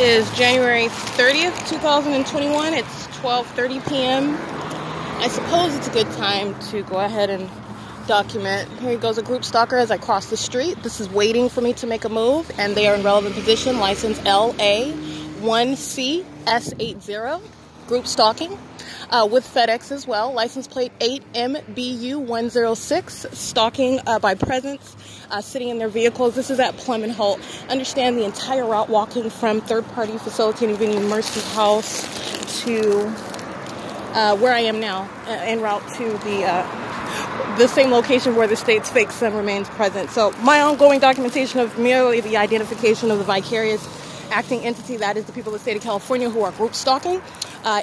is January 30th, 2021. It's 12:30 p.m. I suppose it's a good time to go ahead and document. Here goes a group stalker as I cross the street. This is waiting for me to make a move, and they are in relevant position. License LA1CS80. Group stalking with FedEx as well. License plate 8MBU106. Stalking by presence, sitting in their vehicles. This is at Plum and Holt. Understand the entire route walking from third-party facilitating venue MERCY House to where I am now, en route to the same location where the state's fake sun remains present. So my ongoing documentation of merely the identification of the vicarious acting entity, that is the people of the state of California who are group stalking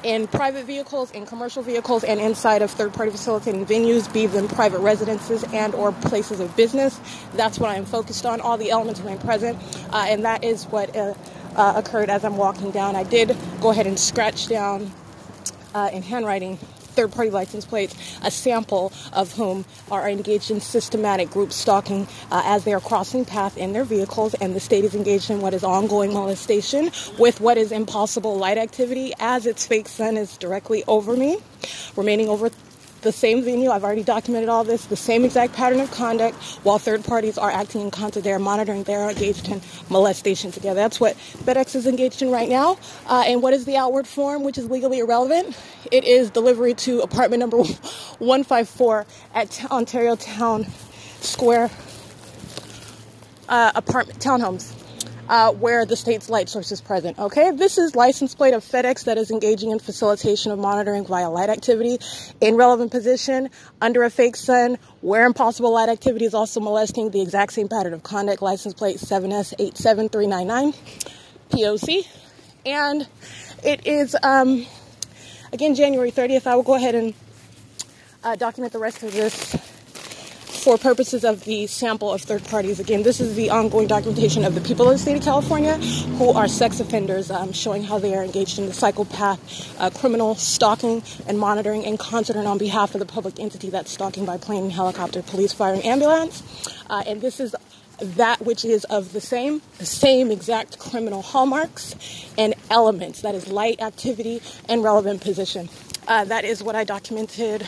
in private vehicles, in commercial vehicles, and inside of third-party facilitating venues, be them private residences and or places of business. That's what I'm focused on. All the elements remain present, and that is what occurred as I'm walking down. I did go ahead and scratch down in handwriting third-party license plates, a sample of whom are engaged in systematic group stalking as they are crossing path in their vehicles, and the state is engaged in what is ongoing molestation with what is impossible light activity as its fake sun is directly over me, remaining over the same venue. I've already documented all this, the same exact pattern of conduct while third parties are acting in concert. They're monitoring, they're engaged in molestation together. That's what FedEx is engaged in right now. And what is the outward form, which is legally irrelevant? It is delivery to apartment number 154 at Ontario Town Square apartment townhomes. Where the state's light source is present, okay? This is license plate of FedEx that is engaging in facilitation of monitoring via light activity in relevant position, under a fake sun, where impossible light activity is also molesting, the exact same pattern of conduct, license plate 7S87399, P.O.C. And it is, again, January 30th. I will go ahead and document the rest of this for purposes of the sample of third parties. Again, this is the ongoing documentation of the people of the state of California who are sex offenders, showing how they are engaged in the psychopath, criminal stalking and monitoring in concert and on behalf of the public entity that's stalking by plane, helicopter, police, fire, and ambulance. And this is that which is of the same exact criminal hallmarks and elements. That is light activity and relevant position. That is what I documented,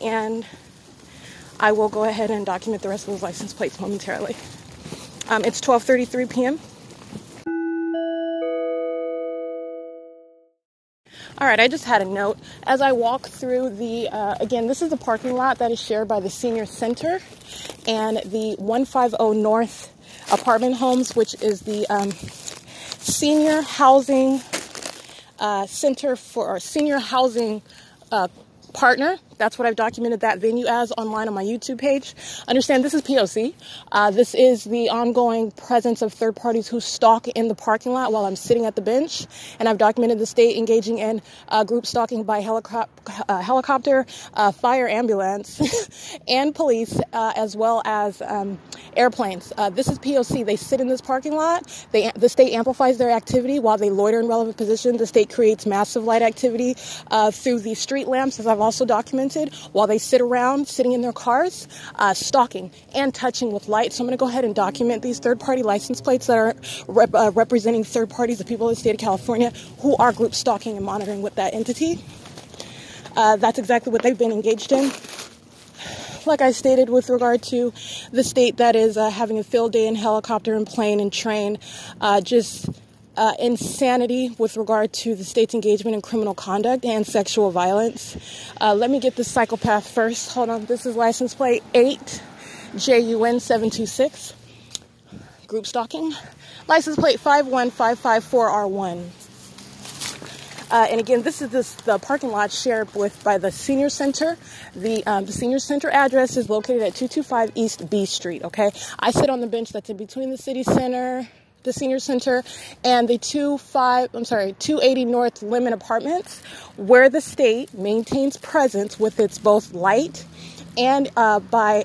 and I will go ahead and document the rest of those license plates momentarily. It's 12:33 p.m. All right, I just had a note. As I walk through the, again, this is the parking lot that is shared by the Senior Center and the 150 North Apartment Homes, which is the Senior Housing Center for, or Senior Housing Partner. That's what I've documented that venue as online on my YouTube page. Understand this is POC. This is the ongoing presence of third parties who stalk in the parking lot while I'm sitting at the bench. And I've documented the state engaging in group stalking by helicopter, fire, ambulance, and police, as well as airplanes. This is POC. They sit in this parking lot. The state amplifies their activity while they loiter in relevant positions. The state creates massive light activity through the street lamps, as I've also documented, while they sit around, sitting in their cars, stalking and touching with light. So I'm going to go ahead and document these third-party license plates that are representing third parties, the people of the state of California, who are group stalking and monitoring with that entity. That's exactly what they've been engaged in. Like I stated, with regard to the state that is having a field day in helicopter and plane and train, just insanity with regard to the state's engagement in criminal conduct and sexual violence. Let me get this psychopath first. Hold on. This is license plate 8JUN726. Group stalking. License plate 51554R1. And again, this is the parking lot shared with by the Senior Center. The Senior Center address is located at 225 East B Street. Okay, I sit on the bench that's in between the city center, the Senior Center, and the 280 North Lemon Apartments, where the state maintains presence with its both light and by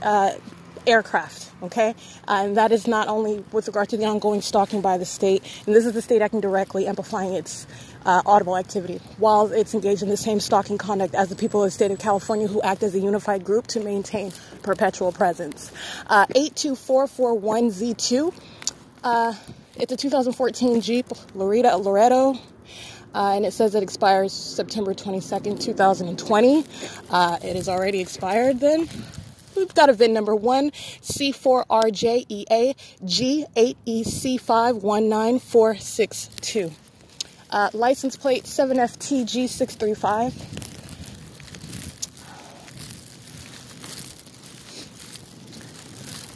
aircraft, okay? And that is not only with regard to the ongoing stalking by the state, and this is the state acting directly, amplifying its audible activity, while it's engaged in the same stalking conduct as the people of the state of California who act as a unified group to maintain perpetual presence. 82441Z2, It's a 2014 Jeep Laredo, and it says it expires September 22nd, 2020. It is already expired then. We've got a VIN number 1C4RJEAG8EC519462. License plate 7FTG635.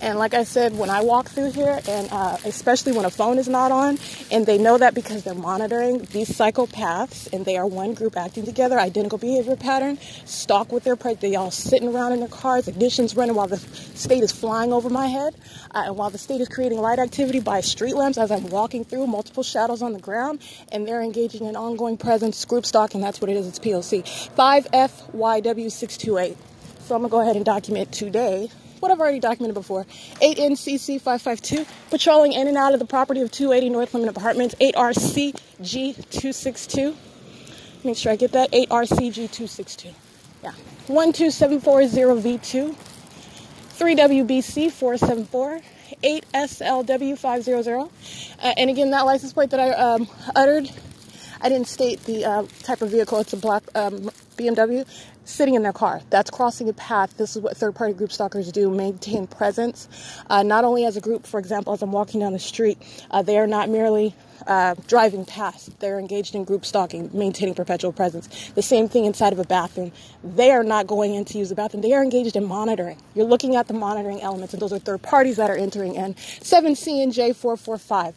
And like I said, when I walk through here, and especially when a phone is not on, and they know that because they're monitoring these psychopaths, and they are one group acting together, identical behavior pattern, stalk with their prey. They all sitting around in their cars, ignitions running while the state is flying over my head, and while the state is creating light activity by street lamps as I'm walking through, multiple shadows on the ground, and they're engaging in ongoing presence, group stalking. That's what it is. It's P.O.C. 5FYW628. So I'm going to go ahead and document today what I've already documented before. 8NCC552, patrolling in and out of the property of 280 North Lemon Apartments, 8RCG262. Make sure I get that, 8RCG262. Yeah, 12740V2, 3WBC474, 8SLW500. And again, that license plate that I uttered, I didn't state the type of vehicle. It's a black BMW sitting in their car. That's crossing a path. This is what third-party group stalkers do, maintain presence. Not only as a group, for example, as I'm walking down the street, they are not merely driving past. They're engaged in group stalking, maintaining perpetual presence. The same thing inside of a bathroom. They are not going in to use the bathroom. They are engaged in monitoring. You're looking at the monitoring elements, and those are third parties that are entering in. 7C and J445.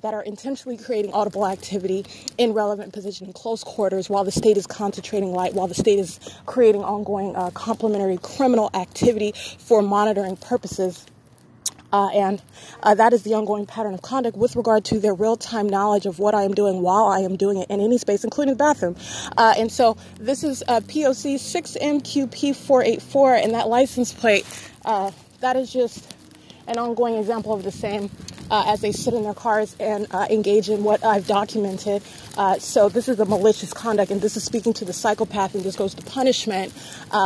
That are intentionally creating audible activity in relevant position in close quarters while the state is concentrating light, while the state is creating ongoing complementary criminal activity for monitoring purposes. That is the ongoing pattern of conduct with regard to their real-time knowledge of what I am doing while I am doing it in any space, including the bathroom. And so this is POC 6MQP484, and that license plate, that is just an ongoing example of the same. As they sit in their cars and engage in what I've documented. So this is a malicious conduct, and this is speaking to the psychopath, and this goes to punishment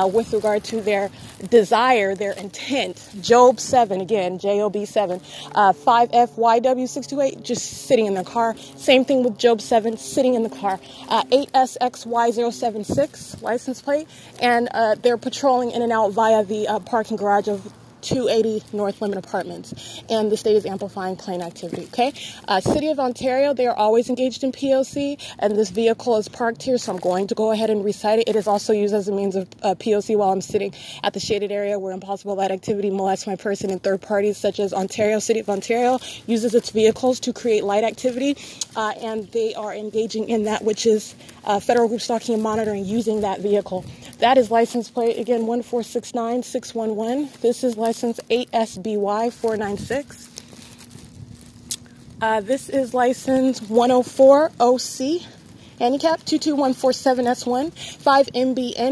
with regard to their desire, their intent. Job 7, again, J-O-B 7, 5FYW628, just sitting in their car. Same thing with Job 7, sitting in the car. 8SXY076, license plate, and they're patrolling in and out via the parking garage of 280 North Lemon Apartments, and the state is amplifying plane activity. Okay, City of Ontario, they are always engaged in POC, and this vehicle is parked here, so I'm going to go ahead and recite it. It is also used as a means of POC while I'm sitting at the shaded area where impossible light activity molests my person, and third parties such as Ontario. City of Ontario uses its vehicles to create light activity, and they are engaging in that which is federal group stalking and monitoring using that vehicle. That is license plate, again, 1469611. This is license 8SBY496. This is license 104OC, handicap 22147S1,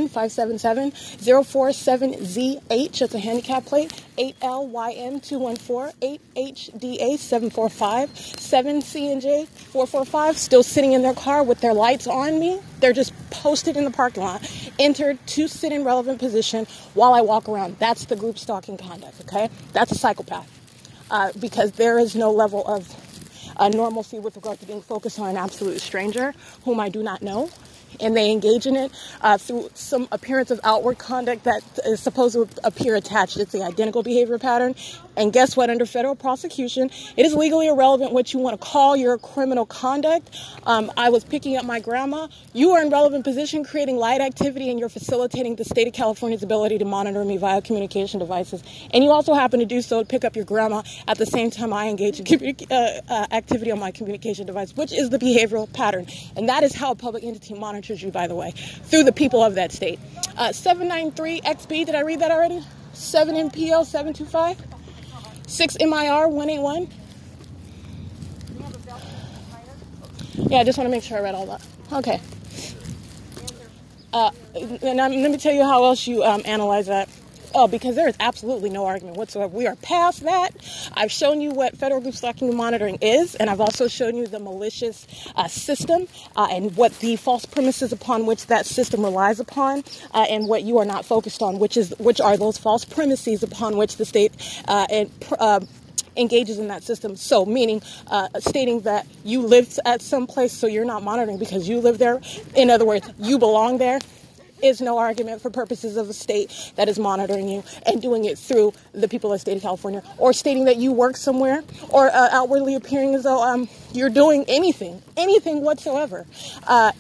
5MBN577047ZH, that's a handicap plate, 8LYM214, 8HDA745, 7CNJ445, still sitting in their car with their lights on me. They're just posted in the parking lot, entered to sit in relevant position while I walk around. That's the group stalking conduct, okay? That's a psychopath, because there is no level of normalcy with regard to being focused on an absolute stranger whom I do not know, and they engage in it through some appearance of outward conduct that is supposed to appear attached. It's the identical behavior pattern, and guess what? Under federal prosecution, it is legally irrelevant what you want to call your criminal conduct. I was picking up my grandma. You are in relevant position creating light activity, and you're facilitating the state of California's ability to monitor me via communication devices, and you also happen to do so to pick up your grandma at the same time I engage in activity on my communication device, which is the behavioral pattern, and that is how a public entity monitors you, by the way, through the people of that state. 793XB, did I read that already? 7MPL725, 6MIR181. Yeah, I just want to make sure I read all that. Okay. And let me tell you how else you analyze that. Oh, because there is absolutely no argument whatsoever. We are past that. I've shown you what federal group stalking and monitoring is, and I've also shown you the malicious system and what the false premises upon which that system relies upon, and what you are not focused on, which are those false premises upon which the state engages in that system. So meaning stating that you lived at some place, so you're not monitoring because you live there. In other words, you belong there. Is no argument for purposes of a state that is monitoring you and doing it through the people of the state of California, or stating that you work somewhere, or outwardly appearing as though you're doing anything whatsoever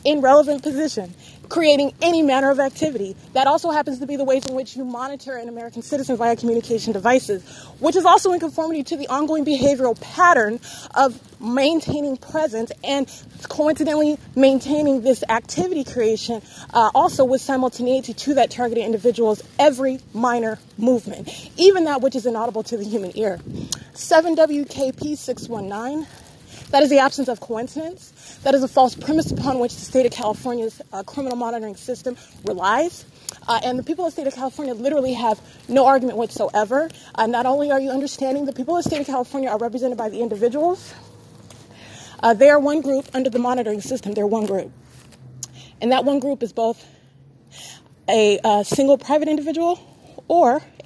in relevant position, creating any manner of activity. That also happens to be the ways in which you monitor an American citizen via communication devices, which is also in conformity to the ongoing behavioral pattern of maintaining presence and coincidentally maintaining this activity creation also with simultaneity to that targeted individual's every minor movement, even that which is inaudible to the human ear. 7 WKP 619. That is the absence of coincidence. That is a false premise upon which the state of California's criminal monitoring system relies. And the people of the state of California literally have no argument whatsoever. Not only are you understanding, the people of the state of California are represented by the individuals. They are one group under the monitoring system. They're one group. And that one group is both a single private individual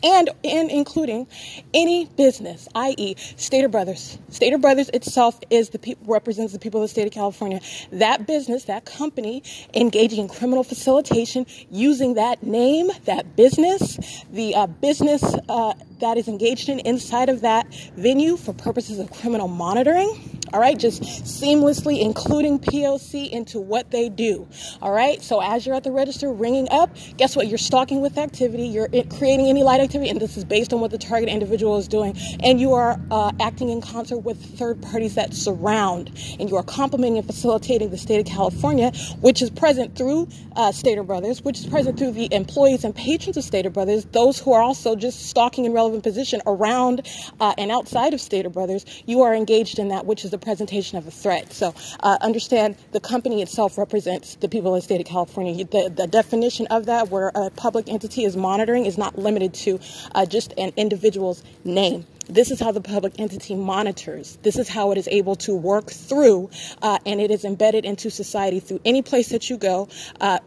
and including any business, i.e. Stater Brothers. Stater Brothers itself is represents the people of the state of California. That business, that company, engaging in criminal facilitation, using that name, that business, the business that is engaged in inside of that venue for purposes of criminal monitoring. All right, just seamlessly including P.O.C. into what they do. All right, so as you're at the register ringing up, guess what? You're stalking with activity. You're creating any light activity, and this is based on what the target individual is doing. And you are acting in concert with third parties that surround, and you are complementing and facilitating the state of California, which is present through Stater Brothers, which is present through the employees and patrons of Stater Brothers, those who are also just stalking in relevant position around and outside of Stater Brothers. You are engaged in that, which is the presentation of a threat. So understand the company itself represents the people of the state of California. The definition of that, where a public entity is monitoring, is not limited to just an individual's name. This is how the public entity monitors. This is how it is able to work through, and it is embedded into society through any place that you go,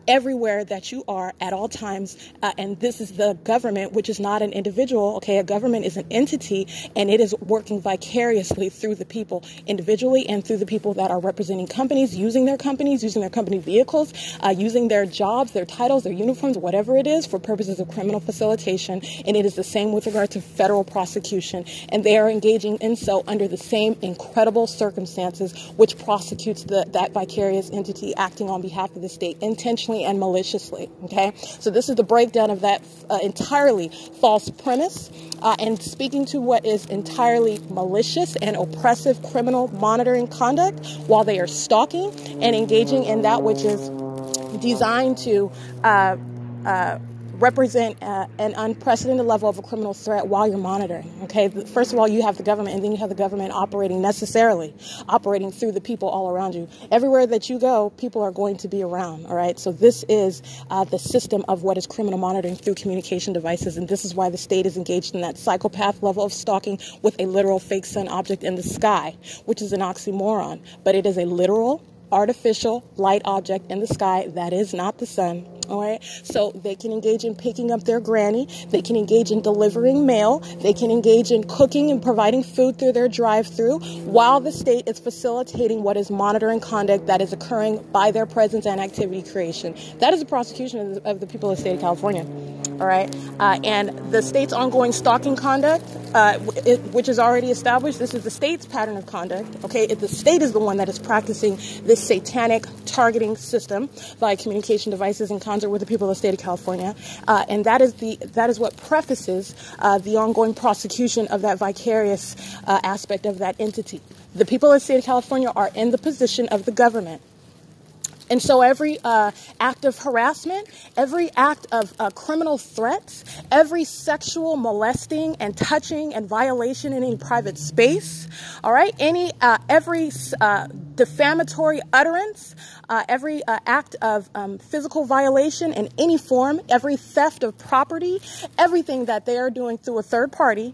everywhere that you are at all times. And this is the government, which is not an individual. Okay, a government is an entity, and it is working vicariously through the people individually and through the people that are representing companies, using their company vehicles, using their jobs, their titles, their uniforms, whatever it is, for purposes of criminal facilitation. And it is the same with regard to federal prosecution. And they are engaging in so under the same incredible circumstances, which prosecutes that vicarious entity acting on behalf of the state intentionally and maliciously. Okay, so this is the breakdown of that entirely false premise and speaking to what is entirely malicious and oppressive criminal monitoring conduct while they are stalking and engaging in that which is designed to represent an unprecedented level of a criminal threat while you're monitoring. Okay, first of all, you have the government, and then you have the government operating through the people all around you. Everywhere that you go, people are going to be around. All right, so this is the system of what is criminal monitoring through communication devices, and this is why the state is engaged in that psychopath level of stalking with a literal fake sun object in the sky, which is an oxymoron, but it is a literal artificial light object in the sky that is not the sun. All right, so they can engage in picking up their granny, they can engage in delivering mail, they can engage in cooking and providing food through their drive-through, while the state is facilitating what is monitoring conduct that is occurring by their presence and activity creation. That is the prosecution of the people of the state of California. All right, and the state's ongoing stalking conduct, which is already established, this is the state's pattern of conduct. Okay, the state is the one that is practicing this satanic targeting system by communication devices and conduct with the people of the state of California, and that is what prefaces the ongoing prosecution of that vicarious aspect of that entity. The people of the state of California are in the position of the government. And so every act of harassment, every act of criminal threats, every sexual molesting and touching and violation in any private space, all right, every defamatory utterance, every act of physical violation in any form, every theft of property, everything that they are doing through a third party,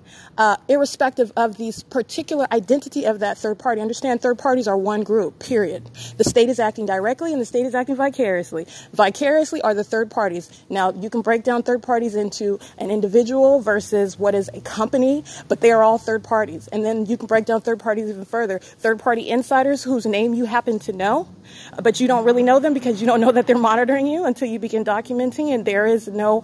irrespective of the particular identity of that third party. Understand, third parties are one group, period. The state is acting directly and the state is acting vicariously. Vicariously are the third parties. Now, you can break down third parties into an individual versus what is a company, but they are all third parties. And then you can break down third parties even further. Third party insiders whose name you happen to know, but you don't really know them because you don't know that they're monitoring you until you begin documenting, and there is no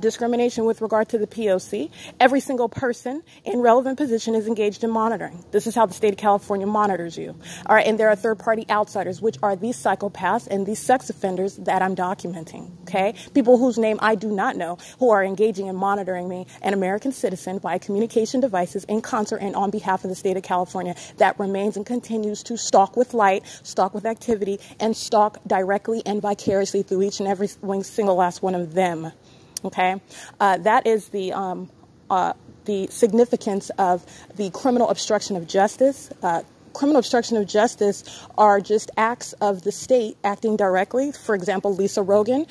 discrimination with regard to the P.O.C. Every single person in relevant position is engaged in monitoring. This is how the state of California monitors you. All right, and there are third-party outsiders, which are these psychopaths and these sex offenders that I'm documenting, okay? People whose name I do not know who are engaging in monitoring me, an American citizen, via communication devices in concert and on behalf of the state of California that remains and continues to stalk with light, stalk with activity, and stalk directly and vicariously through each and every single last one of them, okay? That is the significance of the criminal obstruction of justice. Criminal obstruction of justice are just acts of the state acting directly. For example, Lisa Rogan,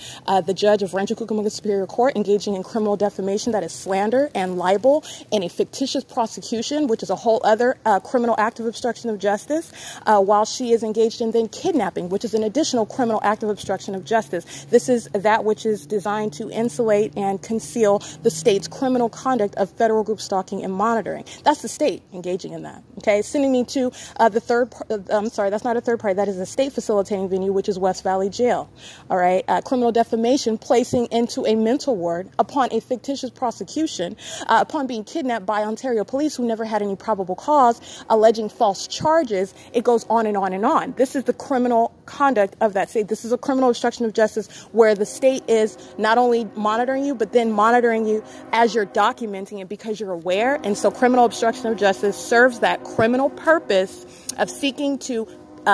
the judge of Rancho Cucamonga Superior Court, engaging in criminal defamation, that is slander and libel, and a fictitious prosecution, which is a whole other criminal act of obstruction of justice, while she is engaged in then kidnapping, which is an additional criminal act of obstruction of justice. This is that which is designed to insulate and conceal the state's criminal conduct of federal group stalking and monitoring. That's the state engaging in that, okay? Sending me to I'm sorry, that's not a third party. That is a state facilitating venue, which is West Valley Jail. All right. Criminal defamation, placing into a mental ward upon a fictitious prosecution, upon being kidnapped by Ontario police who never had any probable cause, alleging false charges. It goes on and on and on. This is the criminal conduct of that state. This is a criminal obstruction of justice where the state is not only monitoring you, but then monitoring you as you're documenting it because you're aware. And so criminal obstruction of justice serves that criminal purpose of seeking to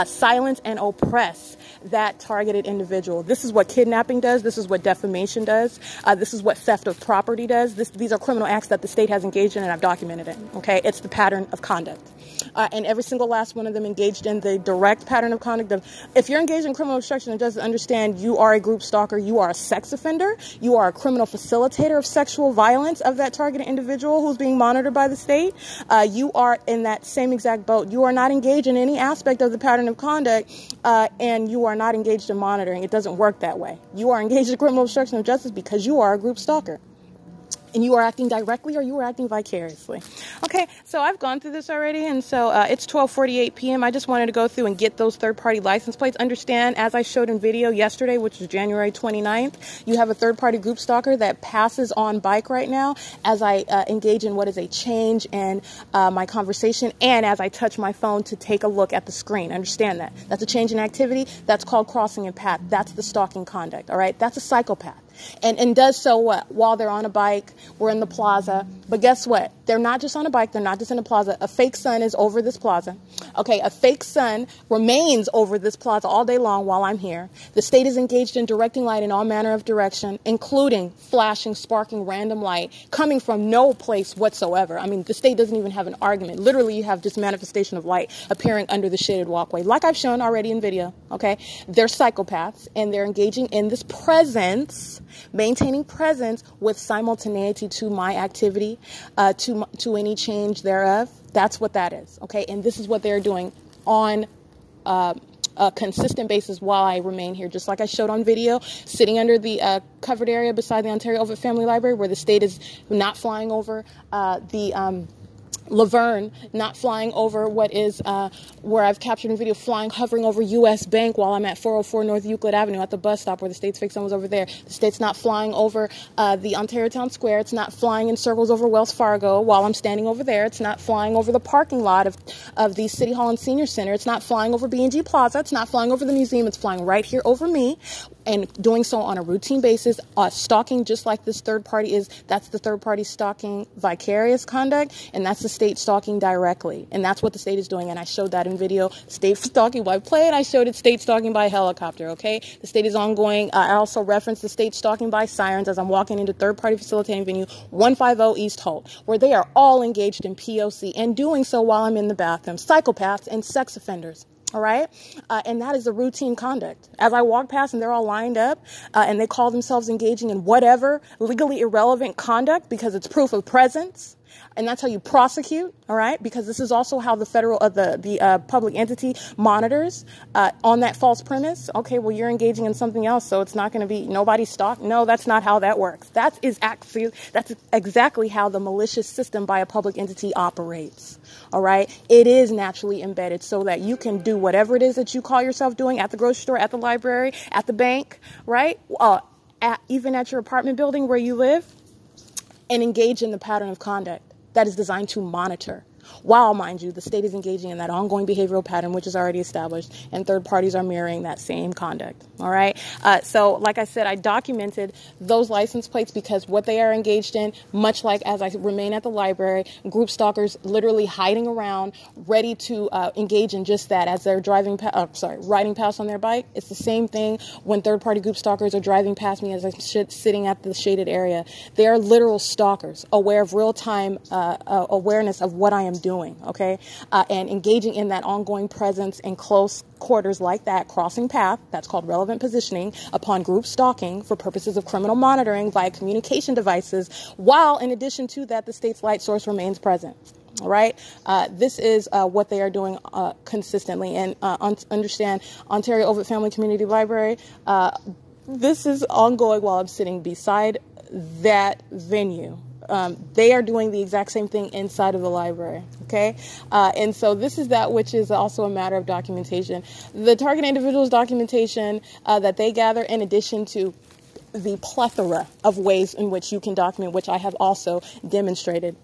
silence and oppress that targeted individual. This is what kidnapping does. This is what defamation does. This is what theft of property does. These are criminal acts that the state has engaged in, and I've documented it. Okay, it's the pattern of conduct. And every single last one of them engaged in the direct pattern of conduct of, if you're engaged in criminal obstruction of justice, understand you are a group stalker, you are a sex offender, you are a criminal facilitator of sexual violence of that targeted individual who's being monitored by the state. You are in that same exact boat. You are not engaged in any aspect of the pattern of conduct, and you are not engaged in monitoring. It doesn't work that way. You are engaged in criminal obstruction of justice because you are a group stalker. And you are acting directly or you are acting vicariously. Okay, so I've gone through this already, and so it's 12:48 p.m. I just wanted to go through and get those third-party license plates. Understand, as I showed in video yesterday, which was January 29th, you have a third-party group stalker that passes on bike right now as I engage in what is a change in my conversation and as I touch my phone to take a look at the screen. Understand that. That's a change in activity. That's called crossing a path. That's the stalking conduct, all right? That's a psychopath. And does so what? While they're on a bike, we're in the plaza. But guess what? They're not just on a bike. They're not just in a plaza. A fake sun is over this plaza. Okay, a fake sun remains over this plaza all day long while I'm here. The state is engaged in directing light in all manner of direction, including flashing, sparking random light coming from no place whatsoever. I mean, the state doesn't even have an argument. Literally, you have just manifestation of light appearing under the shaded walkway, like I've shown already in video. Okay, they're psychopaths, and they're engaging in this presence, maintaining presence with simultaneity to my activity, to any change thereof. That's what that is, okay? And this is what they're doing on a consistent basis while I remain here, just like I showed on video, sitting under the covered area beside the Ontario Ovitt Family Library, where the state is not flying over Laverne, not flying over what is where I've captured in video, hovering over U.S. Bank while I'm at 404 North Euclid Avenue at the bus stop where the state's fake sun was over there. The state's not flying over the Ontario Town Square. It's not flying in circles over Wells Fargo while I'm standing over there. It's not flying over the parking lot of the City Hall and Senior Center. It's not flying over B&G Plaza. It's not flying over the museum. It's flying right here over me, and doing so on a routine basis, stalking just like this third party is. That's the third party stalking vicarious conduct, and that's the state stalking directly, and that's what the state is doing, and I showed that in video. State stalking by plane, I showed it state stalking by helicopter, okay? The state is ongoing. I also referenced the state stalking by sirens as I'm walking into third-party facilitating venue 150 East Holt, where they are all engaged in POC, and doing so while I'm in the bathroom. Psychopaths and sex offenders. all right? And that is the routine conduct. As I walk past and they're all lined up and they call themselves engaging in whatever legally irrelevant conduct because it's proof of presence. And that's how you prosecute, all right? Because this is also how the federal, public entity monitors on that false premise. Okay, well, you're engaging in something else, so it's not going to be nobody stalked. No, that's not how that works. That is actually, that's exactly how the malicious system by a public entity operates, all right? It is naturally embedded so that you can do whatever it is that you call yourself doing at the grocery store, at the library, at the bank, right? Even at your apartment building where you live, and engage in the pattern of conduct that is designed to monitor. While, mind you, the state is engaging in that ongoing behavioral pattern, which is already established, and third parties are mirroring that same conduct, all right? So, like I said, I documented those license plates because what they are engaged in, much like as I remain at the library, group stalkers literally hiding around, ready to engage in just that as they're driving, riding past on their bike. It's the same thing when third-party group stalkers are driving past me as I'm sitting at the shaded area. They are literal stalkers, aware of real-time awareness of what I am doing, okay, and engaging in that ongoing presence in close quarters like that, crossing path, that's called relevant positioning, upon group stalking for purposes of criminal monitoring via communication devices, while in addition to that, the state's light source remains present, all right? This is what they are doing consistently, and understand Ontario Ovitt Family Community Library, this is ongoing while I'm sitting beside that venue. They are doing the exact same thing inside of the library, okay? And so this is that which is also a matter of documentation. The target individual's documentation that they gather in addition to the plethora of ways in which you can document, which I have also demonstrated.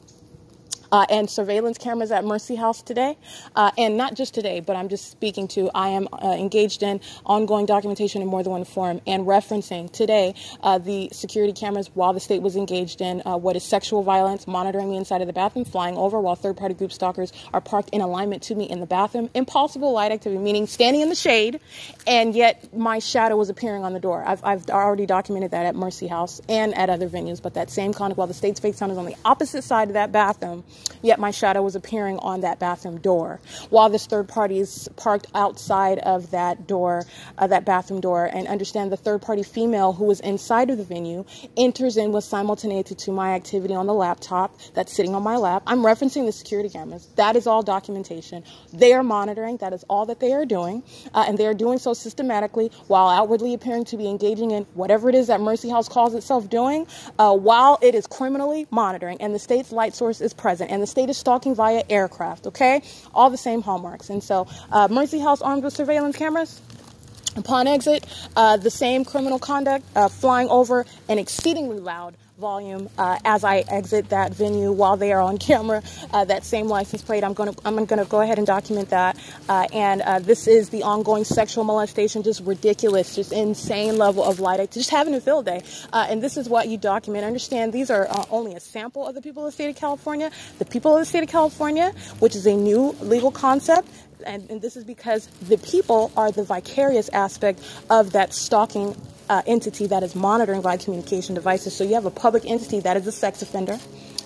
And surveillance cameras at Mercy House today, and not just today, but I'm just speaking to, I am engaged in ongoing documentation in more than one forum and referencing today the security cameras while the state was engaged in what is sexual violence, monitoring me inside of the bathroom, flying over while third-party group stalkers are parked in alignment to me in the bathroom, impossible light activity, meaning standing in the shade, and yet my shadow was appearing on the door. I've already documented that at Mercy House and at other venues, but that same conduct while the state's fake sign is on the opposite side of that bathroom, yet my shadow was appearing on that bathroom door while this third party is parked outside of that door, that bathroom door, and understand the third party female who was inside of the venue enters in with simultaneity to my activity on the laptop that's sitting on my lap. I'm referencing the security cameras. That is all documentation. They are monitoring. That is all that they are doing. And they are doing so systematically while outwardly appearing to be engaging in whatever it is that Mercy House calls itself doing, while it is criminally monitoring and the state's light source is present. And the state is stalking via aircraft, okay? All the same hallmarks. And so Mercy House armed with surveillance cameras. Upon exit, the same criminal conduct, flying over an exceedingly loud volume as I exit that venue while they are on camera. That same license plate, I'm gonna go ahead and document that. This is the ongoing sexual molestation, just ridiculous, just insane level of light. Just having a field day. And this is what you document. Understand these are only a sample of the people of the state of California. The people of the state of California, which is a new legal concept. And this is because the people are the vicarious aspect of that stalking entity that is monitoring via communication devices. So you have a public entity that is a sex offender.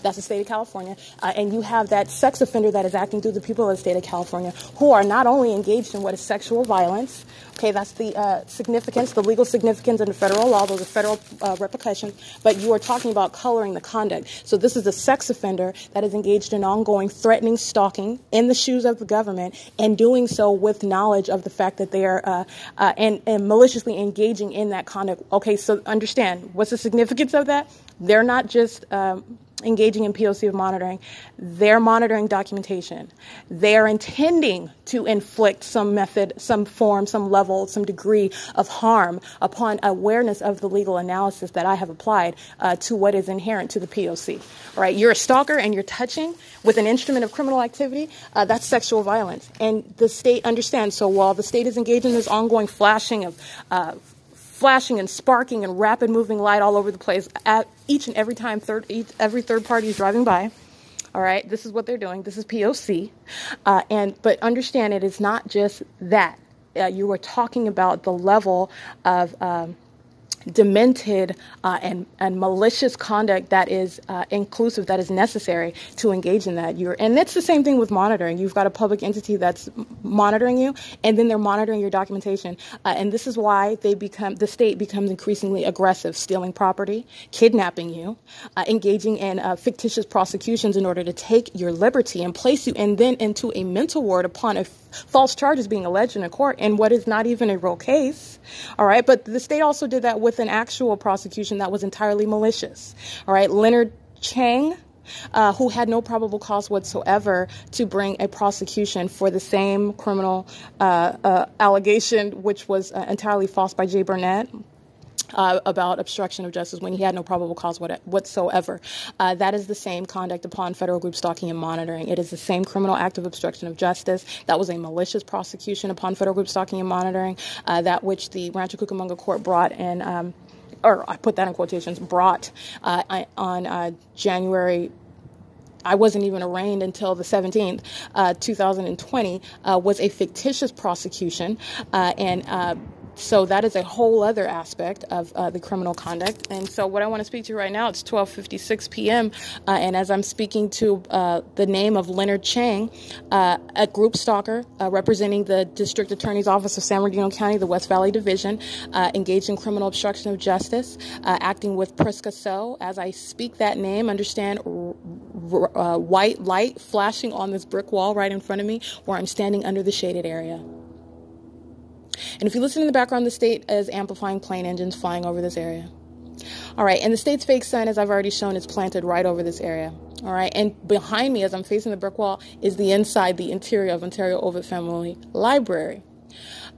That's the state of California. And you have that sex offender that is acting through the people of the state of California who are not only engaged in what is sexual violence. Okay, that's the significance, the legal significance under federal law. Those are federal repercussions. But you are talking about coloring the conduct. So this is a sex offender that is engaged in ongoing threatening stalking in the shoes of the government and doing so with knowledge of the fact that they are and maliciously engaging in that conduct. Okay, so understand, what's the significance of that? They're not just engaging in P.O.C. of monitoring. They're monitoring documentation. They are intending to inflict some method, some form, some level, some degree of harm upon awareness of the legal analysis that I have applied to what is inherent to the P.O.C. All right, you're a stalker and you're touching with an instrument of criminal activity. That's sexual violence. And the state understands. So while the state is engaged in this ongoing flashing of flashing and sparking and rapid moving light all over the place at each and every time every third party is driving by. All right, this is what they're doing. This is POC, but understand it is not just that. You are talking about the level of demented and malicious conduct that is inclusive, that is necessary to engage in that. And that's the same thing with monitoring. You've got a public entity that's monitoring you, and then they're monitoring your documentation. And this is why the state becomes increasingly aggressive, stealing property, kidnapping you, engaging in fictitious prosecutions in order to take your liberty and place you and then into a mental ward upon a false charges being alleged in a court in what is not even a real case. All right. But the state also did that with an actual prosecution that was entirely malicious. All right. Leonard Chang, who had no probable cause whatsoever to bring a prosecution for the same criminal allegation, which was entirely false by Jay Burnett. About obstruction of justice when he had no probable cause whatsoever. That is the same conduct upon federal group stalking and monitoring. It is the same criminal act of obstruction of justice. That was a malicious prosecution upon federal group stalking and monitoring, that which the Rancho Cucamonga court brought in, or I put that in quotations, brought on January. I wasn't even arraigned until the 17th, 2020, was a fictitious prosecution So that is a whole other aspect of the criminal conduct. And so what I want to speak to right now, it's 12:56 p.m. And as I'm speaking to the name of Leonard Chang, a group stalker representing the District Attorney's Office of San Bernardino County, the West Valley Division, engaged in criminal obstruction of justice, acting with Prisca So. As I speak that name, understand white light flashing on this brick wall right in front of me where I'm standing under the shaded area. And if you listen in the background, the state is amplifying plane engines flying over this area. All right. And the state's fake sun, as I've already shown, is planted right over this area. All right. And behind me, as I'm facing the brick wall, is the interior of Ontario Ovitt Family Library.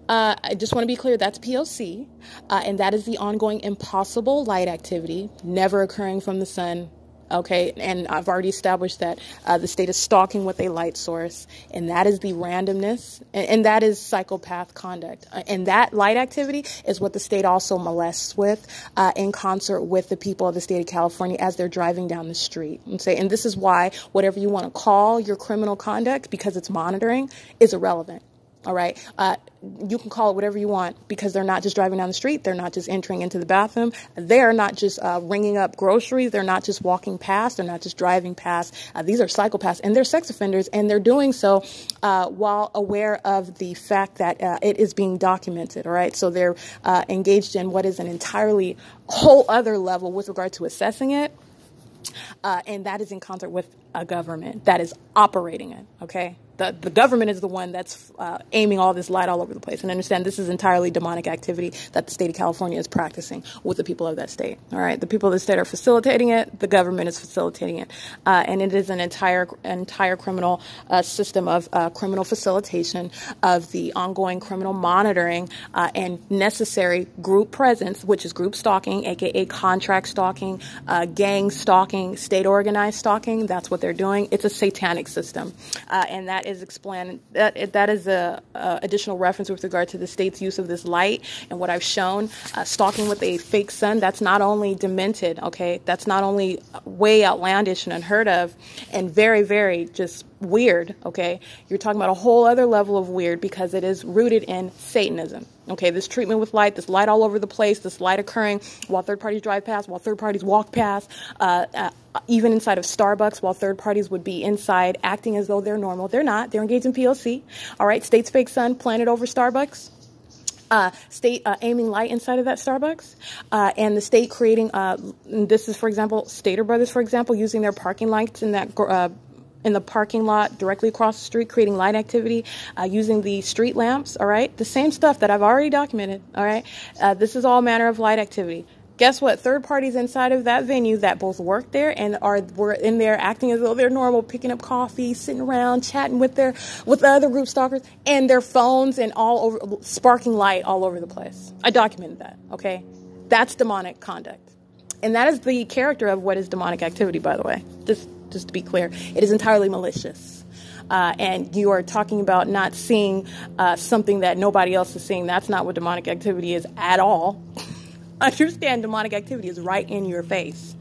I just want to be clear, that's P.O.C., and that is the ongoing impossible light activity never occurring from the sun. Okay, and I've already established that the state is stalking with a light source, and that is the randomness, and that is psychopath conduct. And that light activity is what the state also molests with in concert with the people of the state of California as they're driving down the street. And this is why whatever you want to call your criminal conduct, because it's monitoring, is irrelevant. All right. You can call it whatever you want because they're not just driving down the street. They're not just entering into the bathroom. They're not just ringing up groceries. They're not just walking past. They're not just driving past. These are psychopaths, and they're sex offenders, and they're doing so while aware of the fact that it is being documented. All right. So they're engaged in what is an entirely whole other level with regard to assessing it. And that is in concert with a government that is operating it. Okay. The government is the one that's aiming all this light all over the place. And understand this is entirely demonic activity that the state of California is practicing with the people of that state. All right. The people of the state are facilitating it. The government is facilitating it. And it is an entire criminal system of criminal facilitation of the ongoing criminal monitoring and necessary group presence, which is group stalking, a.k.a. contract stalking, gang stalking, state organized stalking. That's what they're doing. It's a satanic system. And that is explained. That is a additional reference with regard to the state's use of this light and what I've shown. Stalking with a fake sun, that's not only demented, okay, that's not only way outlandish and unheard of and very, very just weird, okay, you're talking about a whole other level of weird because it is rooted in Satanism, okay, this treatment with light, this light all over the place, this light occurring while third parties drive past, while third parties walk past, even inside of Starbucks, while third parties would be inside acting as though they're normal. They're not. They're engaged in POC. All right. State's fake sun planted over Starbucks. State aiming light inside of that Starbucks, and the state creating, this is, for example, Stater Brothers, for example, using their parking lights in that in the parking lot directly across the street, creating light activity, using the street lamps. All right. The same stuff that I've already documented. All right. This is all manner of light activity. Guess what? Third parties inside of that venue that both work there and were in there acting as though they're normal, picking up coffee, sitting around, chatting with the other group stalkers and their phones and all over, sparking light all over the place. I documented that. Okay, that's demonic conduct, and that is the character of what is demonic activity. By the way, just to be clear, it is entirely malicious. And you are talking about not seeing something that nobody else is seeing. That's not what demonic activity is at all. Understand demonic activity is right in your face.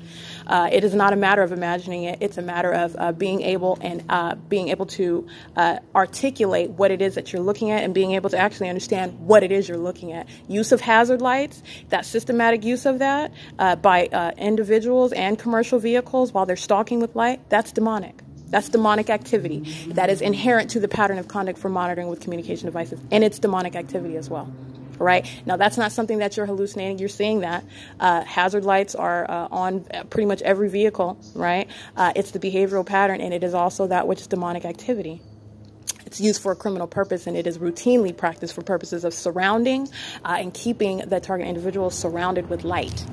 It is not a matter of imagining it. It's a matter of being able to articulate what it is that you're looking at and being able to actually understand what it is you're looking at. Use of hazard lights, that systematic use of that by individuals and commercial vehicles while they're stalking with light, that's demonic. That's demonic activity that is inherent to the pattern of conduct for monitoring with communication devices, and it's demonic activity as well. Right now, that's not something that you're hallucinating. You're seeing that hazard lights are on pretty much every vehicle. Right, it's the behavioral pattern, and it is also that which is demonic activity. It's used for a criminal purpose, and it is routinely practiced for purposes of surrounding and keeping the target individual surrounded with light.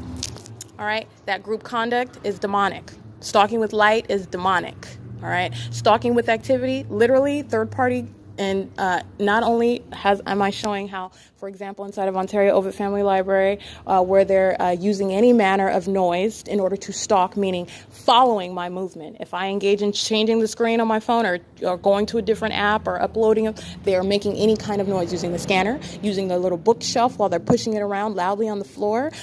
All right, that group conduct is demonic. Stalking with light is demonic. All right, stalking with activity, literally third party. And not only am I showing how, for example, inside of Ontario Ovitt Family Library, where they're using any manner of noise in order to stalk, meaning following my movement. If I engage in changing the screen on my phone or going to a different app or uploading them, they are making any kind of noise using the scanner, using their little bookshelf while they're pushing it around loudly on the floor,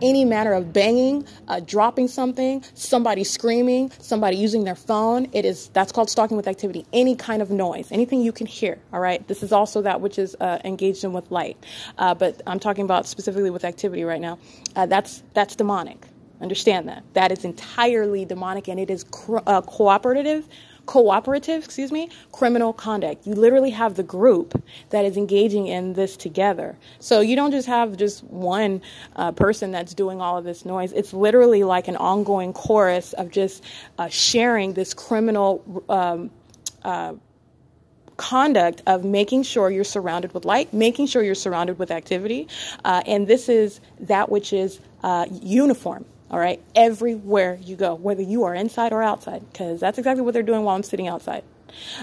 any manner of banging, dropping something, somebody screaming, somebody using their phone. That's called stalking with activity. Any kind of noise, anything you can hear. All right. This is also that which is engaged in with light. But I'm talking about specifically with activity right now. That's demonic. Understand that. That is entirely demonic, and it is cooperative criminal conduct. You literally have the group that is engaging in this together. So you don't just have one person that's doing all of this noise. It's literally like an ongoing chorus of just sharing this criminal conduct of making sure you're surrounded with light, making sure you're surrounded with activity. And this is that which is uniform, all right, everywhere you go, whether you are inside or outside, because that's exactly what they're doing while I'm sitting outside.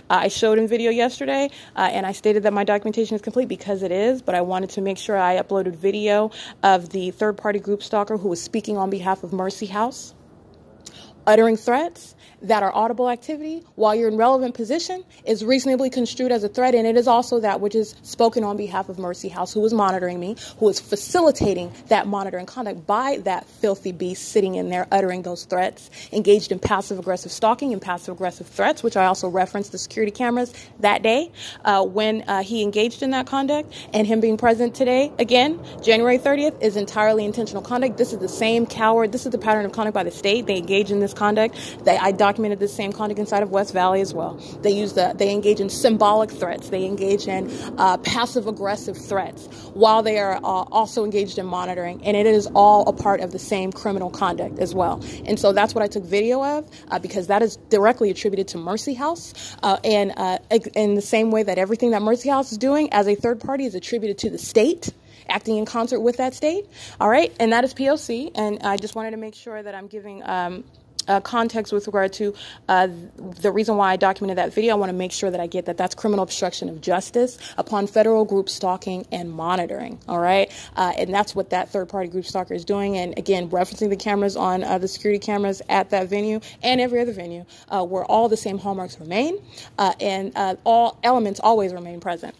I showed in video yesterday, and I stated that my documentation is complete because it is, but I wanted to make sure I uploaded video of the third-party group stalker who was speaking on behalf of MERCY House, uttering threats that are audible activity while you're in relevant position is reasonably construed as a threat, and it is also that which is spoken on behalf of MERCY House, who is monitoring me, who is facilitating that monitoring conduct by that filthy beast sitting in there uttering those threats, engaged in passive-aggressive stalking and passive-aggressive threats, which I also referenced the security cameras that day when he engaged in that conduct, and him being present today, again, January 30th, is entirely intentional conduct. This is the same coward. This is the pattern of conduct by the state. They engage in this conduct. I documented the same conduct inside of West Valley as well. They engage in symbolic threats. They engage in passive-aggressive threats while they are also engaged in monitoring. And it is all a part of the same criminal conduct as well. And so that's what I took video of because that is directly attributed to MERCY House. And in the same way that everything that MERCY House is doing as a third party is attributed to the state, acting in concert with that state. All right. And that is P.O.C. And I just wanted to make sure that I'm giving context with regard to the reason why I documented that video. I want to make sure that I get that that's criminal obstruction of justice upon federal group stalking and monitoring. All right. And that's what that third party group stalker is doing. And again, referencing the cameras on the security cameras at that venue and every other venue where all the same hallmarks remain and all elements always remain present.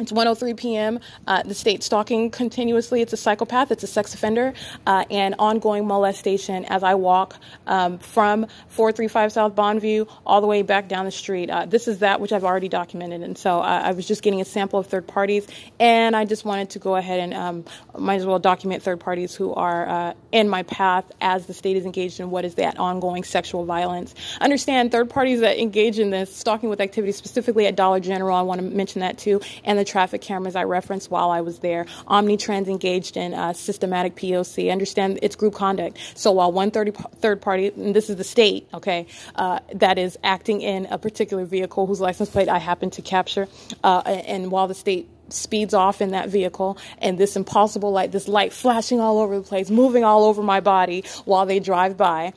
It's 1:03 p.m. The state stalking continuously. It's a psychopath. It's a sex offender and ongoing molestation as I walk from 435 South Bonview all the way back down the street. This is that which I've already documented. And so I was just getting a sample of third parties. And I just wanted to go ahead and might as well document third parties who are in my path as the state is engaged in what is that ongoing sexual violence. Understand third parties that engage in this stalking with activity specifically at Dollar General. I want to mention that, too. And the traffic cameras I referenced while I was there. Omnitrans engaged in systematic P.O.C. Understand it's group conduct. So while one third party, and this is the state, okay, that is acting in a particular vehicle whose license plate I happen to capture, and while the state speeds off in that vehicle and this impossible light, this light flashing all over the place, moving all over my body while they drive by,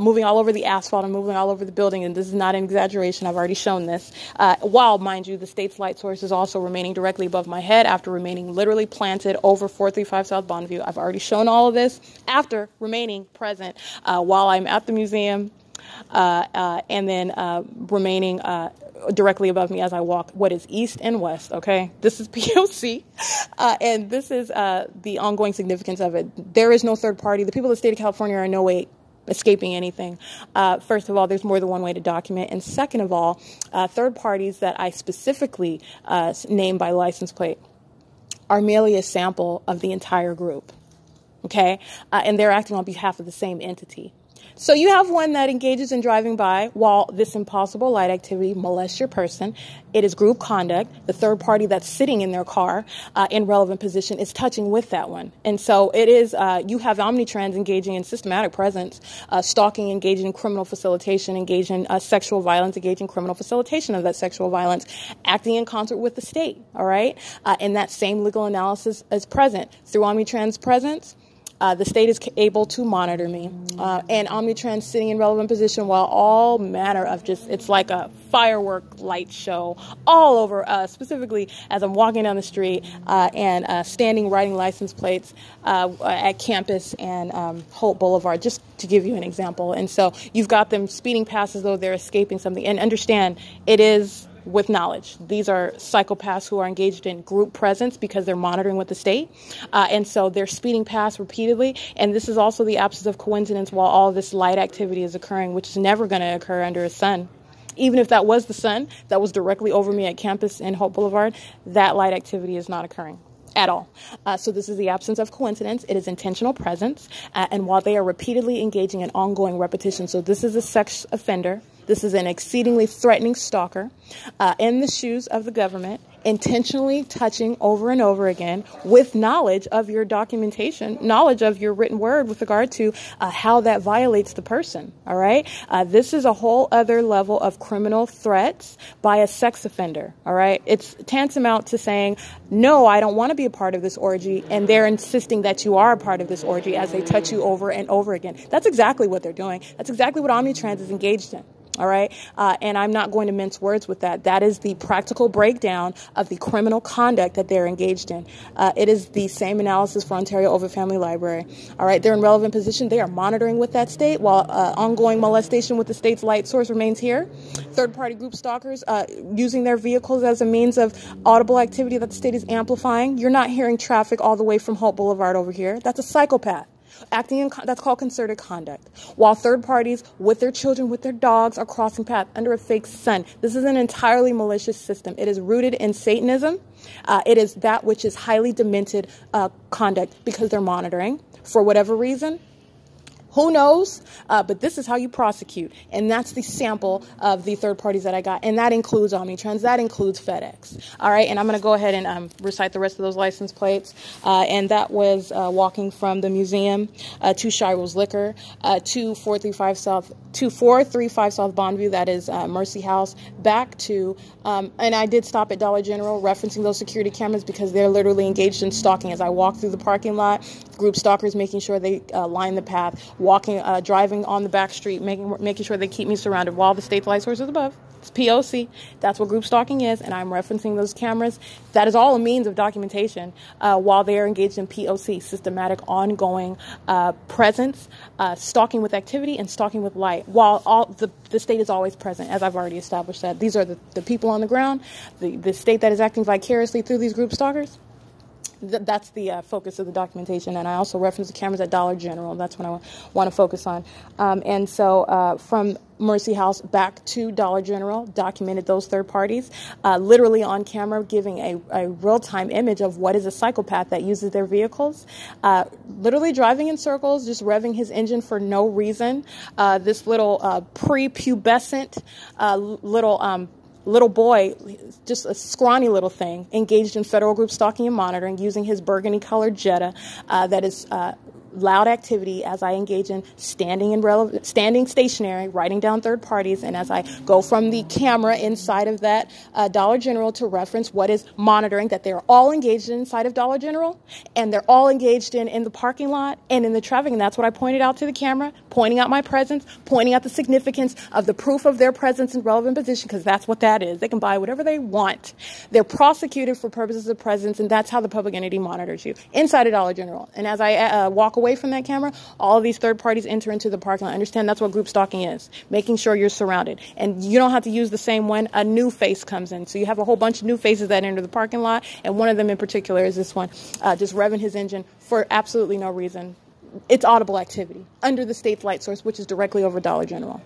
moving all over the asphalt and moving all over the building. And this is not an exaggeration. I've already shown this. While, mind you, the state's light source is also remaining directly above my head after remaining literally planted over 435 South Bonview. I've already shown all of this after remaining present while I'm at the museum and then remaining directly above me as I walk what is east and west, okay? This is P.O.C., and this is the ongoing significance of it. There is no third party. The people of the state of California are in no way escaping anything. First of all, there's more than one way to document. And second of all, third parties that I specifically name by license plate are merely a sample of the entire group. Okay? And they're acting on behalf of the same entity. So you have one that engages in driving by while this impossible light activity molests your person. It is group conduct. The third party that's sitting in their car in relevant position is touching with that one. And so it is, you have Omnitrans engaging in systematic presence, stalking, engaging in criminal facilitation, engaging in sexual violence, engaging in criminal facilitation of that sexual violence, acting in concert with the state, all right? And that same legal analysis is present. Through Omnitrans presence, the state is able to monitor me. And Omnitrans sitting in relevant position while all manner of just, it's like a firework light show all over, specifically as I'm walking down the street and standing writing license plates at campus and Holt Boulevard, just to give you an example. And so you've got them speeding past as though they're escaping something. And understand, it is with knowledge. These are psychopaths who are engaged in group presence because they're monitoring with the state. And so they're speeding past repeatedly. And this is also the absence of coincidence while all this light activity is occurring, which is never going to occur under a sun. Even if that was the sun that was directly over me at campus in Holt Boulevard, that light activity is not occurring at all. So this is the absence of coincidence. It is intentional presence. And while they are repeatedly engaging in ongoing repetition, so this is a sex offender. This is an exceedingly threatening stalker in the shoes of the government, intentionally touching over and over again with knowledge of your documentation, knowledge of your written word with regard to how that violates the person, all right? This is a whole other level of criminal threats by a sex offender, all right? It's tantamount to saying, no, I don't want to be a part of this orgy, and they're insisting that you are a part of this orgy as they touch you over and over again. That's exactly what they're doing. That's exactly what Omnitrans is engaged in. All right. And I'm not going to mince words with that. That is the practical breakdown of the criminal conduct that they're engaged in. It is the same analysis for Ontario Ovit Family Library. All right. They're in relevant position. They are monitoring with that state while ongoing molestation with the state's light source remains here. Third party group stalkers using their vehicles as a means of audible activity that the state is amplifying. You're not hearing traffic all the way from Holt Boulevard over here. That's a psychopath. Acting in, that's called concerted conduct. While third parties with their children, with their dogs, are crossing paths under a fake sun. This is an entirely malicious system. It is rooted in Satanism. It is that which is highly demented conduct because they're monitoring for whatever reason. Who knows? But this is how you prosecute. And that's the sample of the third parties that I got. And that includes Omnitrans. That includes FedEx. All right. And I'm going to go ahead and recite the rest of those license plates. And that was walking from the museum to Schiro's Liquor to 435 South Bondview. That is Mercy House. Back to, and I did stop at Dollar General referencing those security cameras because they're literally engaged in stalking. As I walk through the parking lot, group stalkers making sure they line the path. Walking, driving on the back street, making sure they keep me surrounded while the state light source is above. It's P.O.C. That's what group stalking is, and I'm referencing those cameras. That is all a means of documentation while they are engaged in P.O.C., systematic, ongoing presence, stalking with activity, and stalking with light, while all the state is always present, as I've already established that. These are the people on the ground, the state that is acting vicariously through these group stalkers. That's the focus of the documentation. And I also reference the cameras at Dollar General. That's what I want to focus on. And so from Mercy House back to Dollar General, documented those third parties, literally on camera, giving a real-time image of what is a psychopath that uses their vehicles, literally driving in circles, just revving his engine for no reason. This little prepubescent little boy, just a scrawny little thing, engaged in federal group stalking and monitoring using his burgundy-colored Jetta that is loud activity as I engage in standing stationary, writing down third parties, and as I go from the camera inside of that Dollar General to reference what is monitoring that they're all engaged in inside of Dollar General, and they're all engaged in the parking lot and in the traffic, and that's what I pointed out to the camera, pointing out my presence, pointing out the significance of the proof of their presence in relevant position, because that's what that is. They can buy whatever they want. They're prosecuted for purposes of presence, and that's how the public entity monitors you inside of Dollar General. And as I walk away from that camera, all of these third parties enter into the parking lot. Understand, that's what group stalking is, making sure you're surrounded. And you don't have to use the same one. A new face comes in. So you have a whole bunch of new faces that enter the parking lot, and one of them in particular is this one, just revving his engine for absolutely no reason. it's auditable activity under the state's light source, which is directly over Dollar General.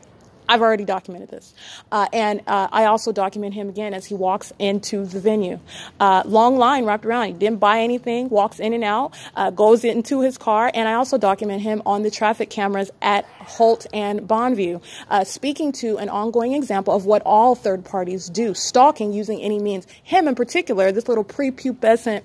I've already documented this. I also document him again as he walks into the venue. Long line wrapped around. He didn't buy anything, walks in and out, goes into his car. And I also document him on the traffic cameras at Holt and Bonview, speaking to an ongoing example of what all third parties do, stalking using any means. Him in particular, this little prepubescent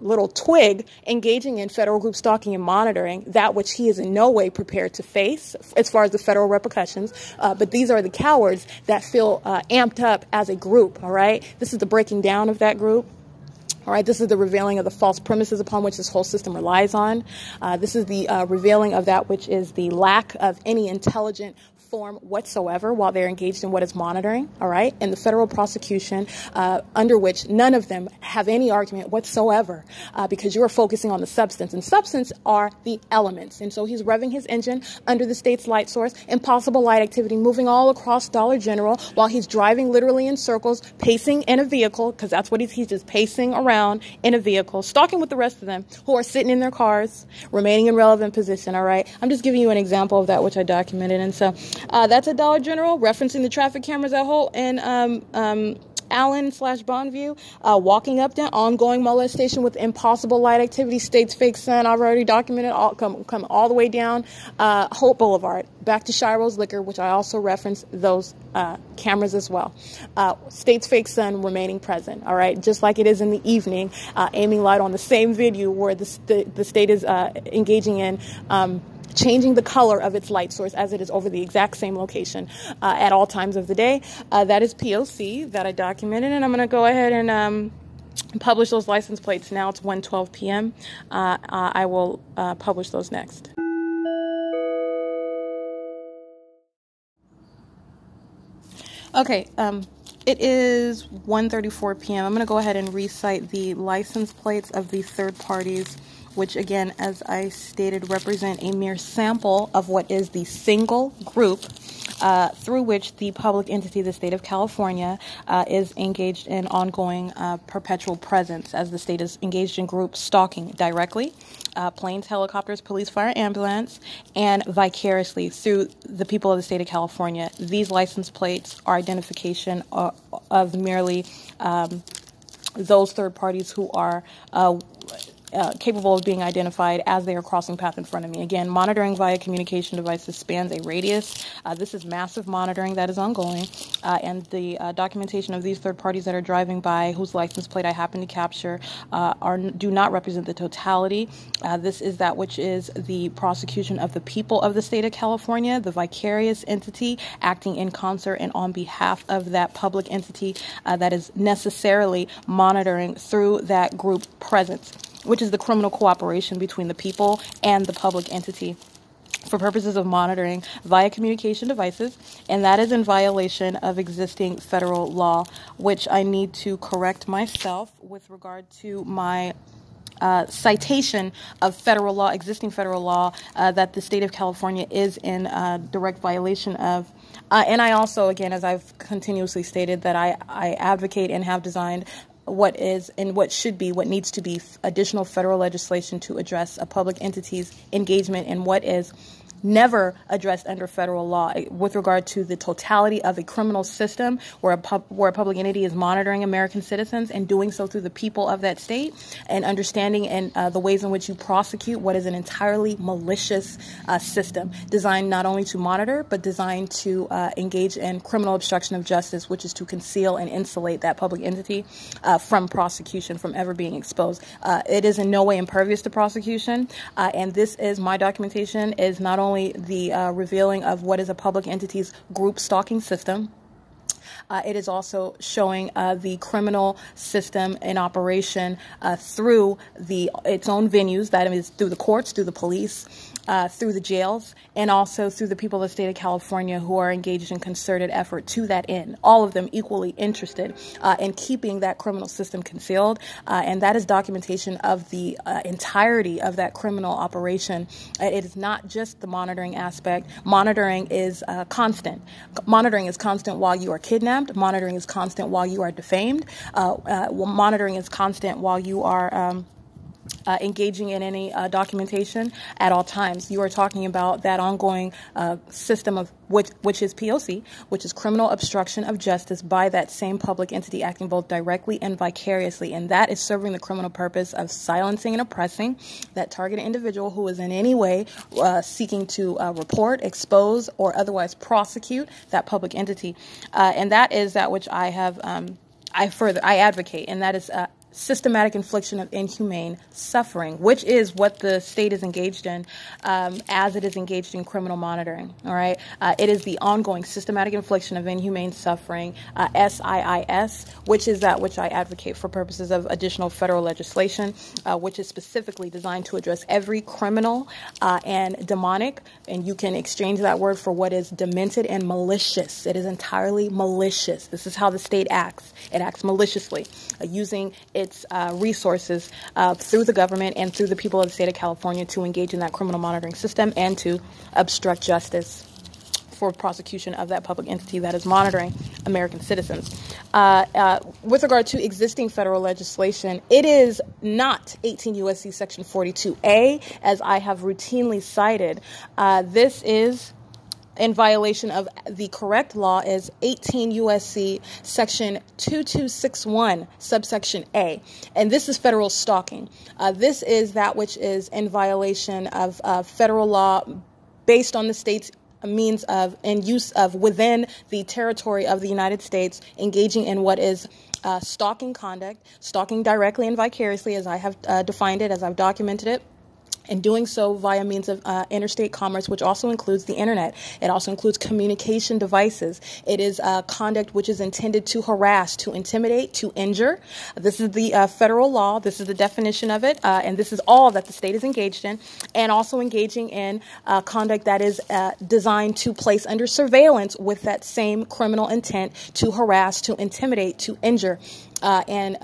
little twig engaging in federal group stalking and monitoring, that which he is in no way prepared to face as far as the federal repercussions. But these are the cowards that feel amped up as a group. All right. This is the breaking down of that group. All right. This is the revealing of the false premises upon which this whole system relies on. This is the revealing of that which is the lack of any intelligent form whatsoever while they're engaged in what is monitoring, all right, and the federal prosecution under which none of them have any argument whatsoever because you are focusing on the substance, and substance are the elements. And so he's revving his engine under the state's light source, impossible light activity, moving all across Dollar General while he's driving literally in circles, pacing in a vehicle, because that's what he's just pacing around in a vehicle, stalking with the rest of them who are sitting in their cars, remaining in relevant position, all right? I'm just giving you an example of that which I documented. And so that's a Dollar General, referencing the traffic cameras at Holt and Allen/Bonview, walking up down, ongoing molestation with impossible light activity, state's fake son. I've already documented, come all the way down Holt Boulevard, back to Schiro's Liquor, which I also referenced those cameras as well. State's fake sun remaining present, all right, just like it is in the evening, aiming light on the same venue where the state is engaging in changing the color of its light source as it is over the exact same location at all times of the day. That is P.O.C. that I documented, and I'm going to go ahead and publish those license plates now. It's 1:12 p.m. I will publish those next. Okay, it is 1:34 p.m. I'm going to go ahead and recite the license plates of the third parties, which again, as I stated, represent a mere sample of what is the single group through which the public entity, the state of California, is engaged in ongoing perpetual presence, as the state is engaged in group stalking directly, planes, helicopters, police, fire, ambulance, and vicariously through the people of the state of California. These license plates are identification of merely those third parties who are capable of being identified as they are crossing path in front of me. Again, monitoring via communication devices spans a radius. This is massive monitoring that is ongoing, and the documentation of these third parties that are driving by, whose license plate I happen to capture, do not represent the totality. This is that which is the prosecution of the people of the state of California, the vicarious entity acting in concert and on behalf of that public entity that is necessarily monitoring through that group presence, which is the criminal cooperation between the people and the public entity for purposes of monitoring via communication devices, and that is in violation of existing federal law, which I need to correct myself with regard to my citation of federal law, existing federal law, that the state of California is in direct violation of. And I also, again, as I've continuously stated, that I advocate and have designed what is and what should be, what needs to be additional federal legislation to address a public entity's engagement in what is never addressed under federal law with regard to the totality of a criminal system where a public entity is monitoring American citizens and doing so through the people of that state, and understanding and the ways in which you prosecute what is an entirely malicious system designed not only to monitor but designed to engage in criminal obstruction of justice, which is to conceal and insulate that public entity from prosecution, from ever being exposed. It is in no way impervious to prosecution, and this is my documentation is not only the revealing of what is a public entity's group stalking system. It is also showing the criminal system in operation through its own venues, that is through the courts, through the police, through the jails, and also through the people of the state of California who are engaged in concerted effort to that end. All of them equally interested in keeping that criminal system concealed, and that is documentation of the entirety of that criminal operation. It is not just the monitoring aspect. Monitoring is constant. Monitoring is constant while you are kidnapped. Monitoring is constant while you are defamed. Monitoring is constant while you are engaging in any documentation at all times. You are talking about that ongoing system of which is P.O.C., which is criminal obstruction of justice by that same public entity acting both directly and vicariously, and that is serving the criminal purpose of silencing and oppressing that targeted individual who is in any way seeking to report, expose, or otherwise prosecute that public entity, and that is that which I have I advocate, and that is systematic infliction of inhumane suffering, which is what the state is engaged in as it is engaged in criminal monitoring, all right? It is the ongoing systematic infliction of inhumane suffering, S.I.I.S., which is that which I advocate for purposes of additional federal legislation, which is specifically designed to address every criminal and demonic, and you can exchange that word for what is demented and malicious. It is entirely malicious. This is how the state acts. It acts maliciously, using its resources through the government and through the people of the state of California to engage in that criminal monitoring system and to obstruct justice for prosecution of that public entity that is monitoring American citizens. With regard to existing federal legislation, it is not 18 U.S.C. Section 42A, as I have routinely cited. This is in violation of the correct law is 18 U.S.C. Section 2261, subsection A. And this is federal stalking. This is that which is in violation of federal law based on the state's means of and use of within the territory of the United States, engaging in what is stalking conduct, stalking directly and vicariously as I have defined it, as I've documented it, and doing so via means of interstate commerce, which also includes the internet. It also includes communication devices. It is conduct which is intended to harass, to intimidate, to injure. This is the federal law. This is the definition of it. And this is all that the state is engaged in, and also engaging in conduct that is designed to place under surveillance with that same criminal intent to harass, to intimidate, to injure. And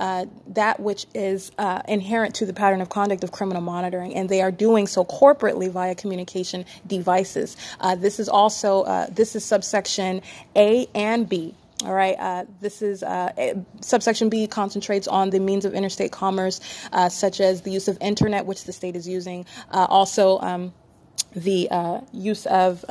that which is inherent to the pattern of conduct of criminal monitoring, and they are doing so corporately via communication devices. This is also this is subsection A and B. All right. This is subsection B concentrates on the means of interstate commerce, such as the use of internet, which the state is using. Also, the use of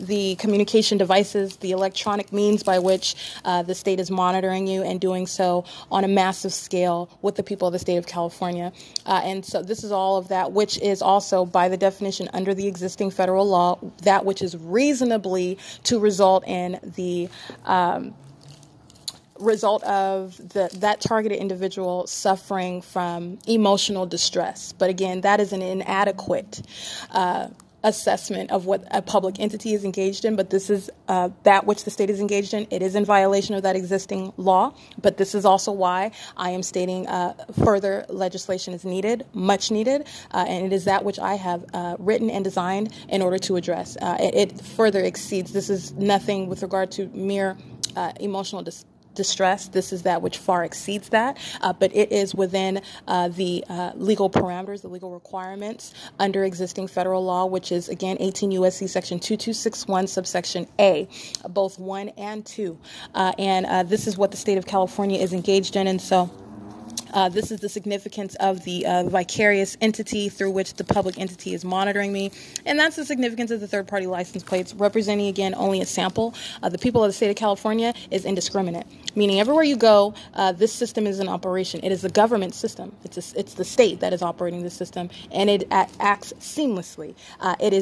the communication devices, the electronic means by which the state is monitoring you, and doing so on a massive scale with the people of the state of California. And so this is all of that, which is also by the definition under the existing federal law, that which is reasonably to result in the result of that targeted individual suffering from emotional distress. But again, that is an inadequate assessment of what a public entity is engaged in, but this is that which the state is engaged in. It is in violation of that existing law, but this is also why I am stating further legislation is needed, much needed, and it is that which I have written and designed in order to address. It further exceeds. This is nothing with regard to mere emotional distress. This is that which far exceeds that, but it is within the legal parameters, the legal requirements under existing federal law, which is, again, 18 U.S.C. Section 2261, subsection A, both 1 and 2. And this is what the state of California is engaged in, and so this is the significance of the vicarious entity through which the public entity is monitoring me. And that's the significance of the third-party license plates, representing, again, only a sample. The people of the state of California is indiscriminate, meaning everywhere you go, this system is in operation. It is the government system. It's the state that is operating the system, and it acts seamlessly. It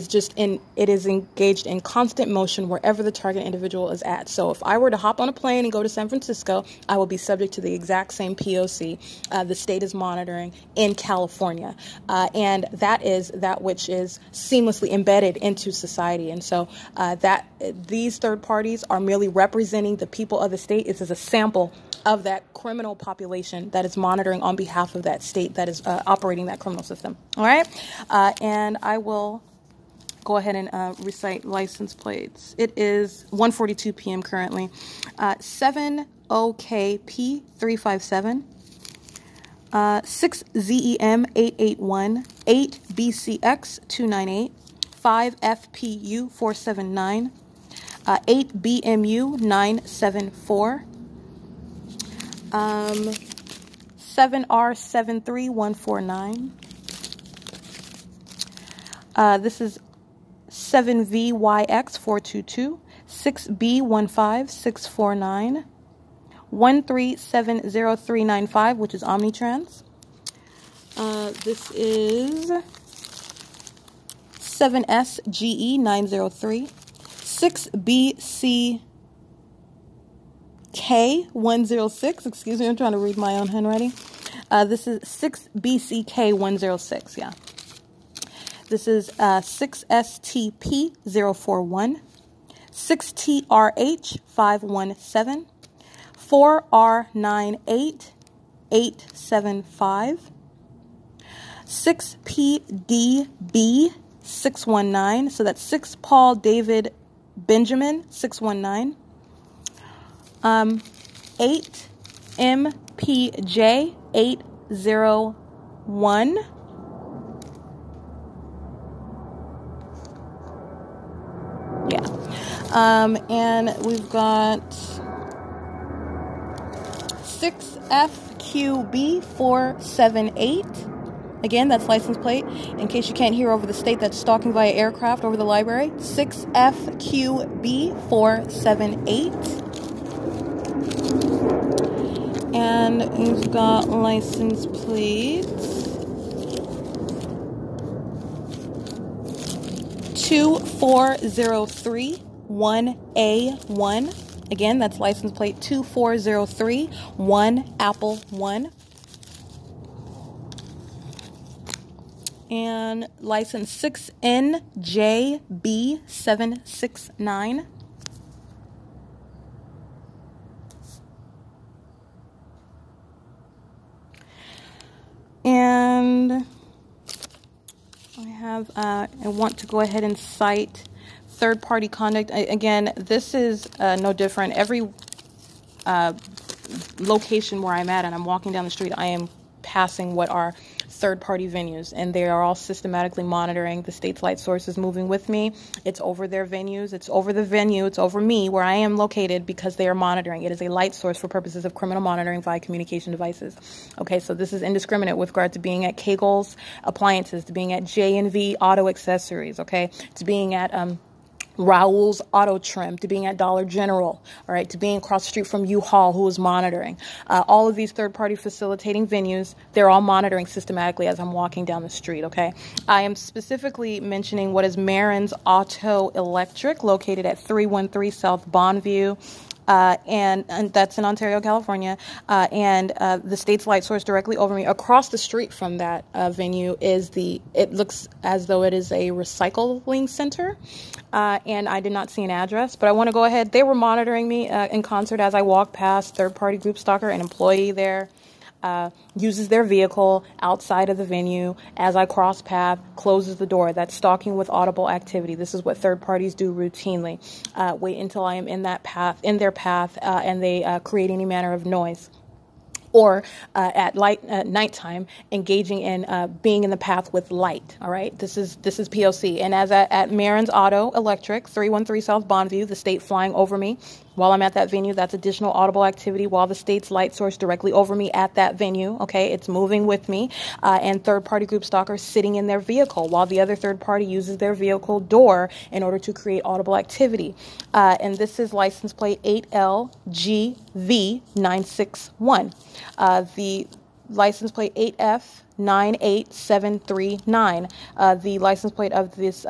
is engaged in constant motion wherever the target individual is at. So if I were to hop on a plane and go to San Francisco, I would be subject to the exact same P.O.C. The state is monitoring in California, and that is that which is seamlessly embedded into society. And so that these third parties are merely representing the people of the state. This is a sample of that criminal population that is monitoring on behalf of that state that is operating that criminal system. All right, and I will go ahead and recite license plates. It is 1:42 p.m. currently. 7OKP357. 6ZEM881, 8BCX298, 5FPU479, 8BMU974, 7R73149. This is 7VYX422, 6B15649, 13700395, which is Omnitrans. This is 7SGE903, 6BCK106. Excuse me, I'm trying to read my own handwriting. This is 6BCK106, yeah. This is 6STP041, 6TRH517, 4R98875, 6PDB619. So that's 6 Paul David Benjamin 619, 8MPJ801. And we've got 6FQB478. Again, that's license plate. In case you can't hear over the state that's stalking via aircraft over the library. 6FQB478. And we've got license plates. 24031A1. Again, that's license plate 24031 Apple 1. And license 6NJB769. And I have, I want to go ahead and cite third-party conduct. Again, this is no different. Every location where I'm at and I'm walking down the street, I am passing what are third-party venues, and they are all systematically monitoring. The state's light source is moving with me. It's over their venues. It's over the venue. It's over me where I am located because they are monitoring. It is a light source for purposes of criminal monitoring via communication devices. Okay, so this is indiscriminate with regard to being at Kegel's Appliances, to being at J&V Auto Accessories, okay, to being at Raoul's Auto Trim, to being at Dollar General, all right, to being across the street from U-Haul, who is monitoring. All of these third-party facilitating venues, they're all monitoring systematically as I'm walking down the street, okay? I am specifically mentioning what is Marin's Auto Electric, located at 313 South Bonview, and that's in Ontario, California, and the state's light source directly over me. Across the street from that venue is it looks as though it is a recycling center, and I did not see an address, but I want to go ahead. They were monitoring me in concert as I walked past. Third-party group stalker, an employee there, uses their vehicle outside of the venue as I cross path, closes the door. That's stalking with audible activity. This is what third parties do routinely. Wait until I am in that path, in their path, and they create any manner of noise. Or at nighttime, engaging in being in the path with light. All right, this is P.O.C. And as at Marin's Auto Electric, 313 South Bonview, the state flying over me while I'm at that venue. That's additional audible activity while the state's light source directly over me at that venue. Okay, it's moving with me, and third-party group stalkers sitting in their vehicle while the other third party uses their vehicle door in order to create audible activity. And this is license plate 8LGV961. The license plate 8F98739, the license plate of this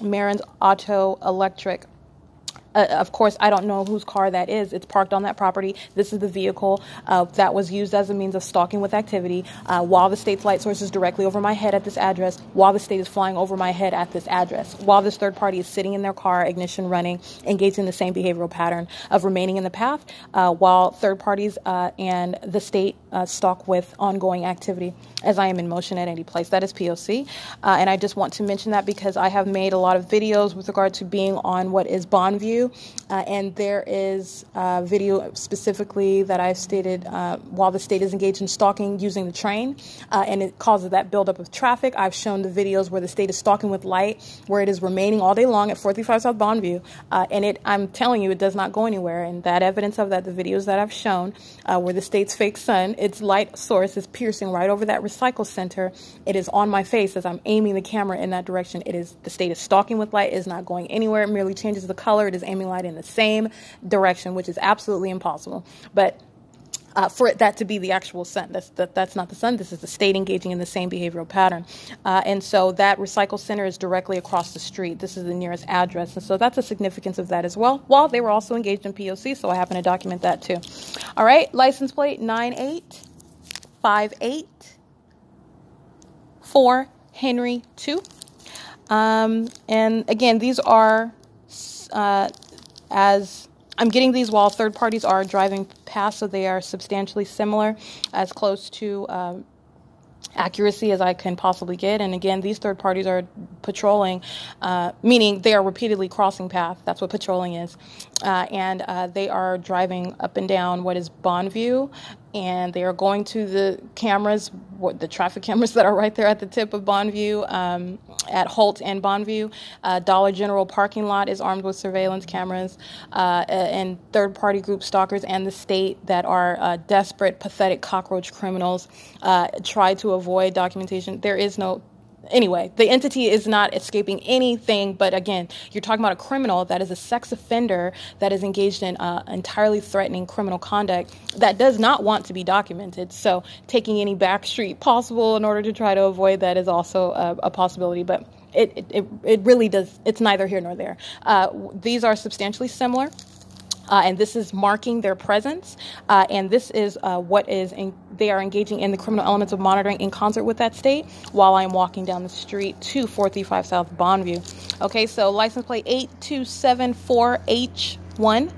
Marin's Auto Electric. Of course, I don't know whose car that is. It's parked on that property. This is the vehicle that was used as a means of stalking with activity while the state's light source is directly over my head at this address, while the state is flying over my head at this address, while this third party is sitting in their car, ignition running, engaged in the same behavioral pattern of remaining in the path while third parties and the state stalk with ongoing activity as I am in motion at any place. That is P.O.C. And I just want to mention that because I have made a lot of videos with regard to being on what is Bonview to. And there is a video specifically that I've stated while the state is engaged in stalking using the train, and it causes that buildup of traffic. I've shown the videos where the state is stalking with light, where it is remaining all day long at 435 South Bonview. And I'm telling you, it does not go anywhere. And that evidence of that, the videos that I've shown where the state's fake sun, its light source is piercing right over that recycle center. It is on my face as I'm aiming the camera in that direction. It is, the state is stalking with light. It is not going anywhere. It merely changes the color. It is aiming light in the same direction, which is absolutely impossible. But for that to be the actual sun, that's not the sun. This is the state engaging in the same behavioral pattern. And so that recycle center is directly across the street. This is the nearest address. And so that's the significance of that as well. While they were also engaged in P.O.C., so I happen to document that too. All right, license plate 9858 4 Henry 2. And again, these are as I'm getting these while third parties are driving past, so they are substantially similar, as close to accuracy as I can possibly get. And again, these third parties are patrolling, meaning they are repeatedly crossing path. That's what patrolling is. And they are driving up and down what is Bonview, and they are going to the cameras, the traffic cameras that are right there at the tip of Bonview, at Holt and Bonview. Dollar General parking lot is armed with surveillance cameras, and third-party group stalkers and the state that are desperate, pathetic cockroach criminals try to avoid documentation. There is no... Anyway, the entity is not escaping anything, but again, you're talking about a criminal that is a sex offender that is engaged in entirely threatening criminal conduct that does not want to be documented. So taking any back street possible in order to try to avoid that is also a possibility, but it really does, it's neither here nor there. These are substantially similar. And this is marking their presence, and this is what is they are engaging in the criminal elements of monitoring in concert with that state while I'm walking down the street to 435 South Bonview. Okay, so license plate 8274H1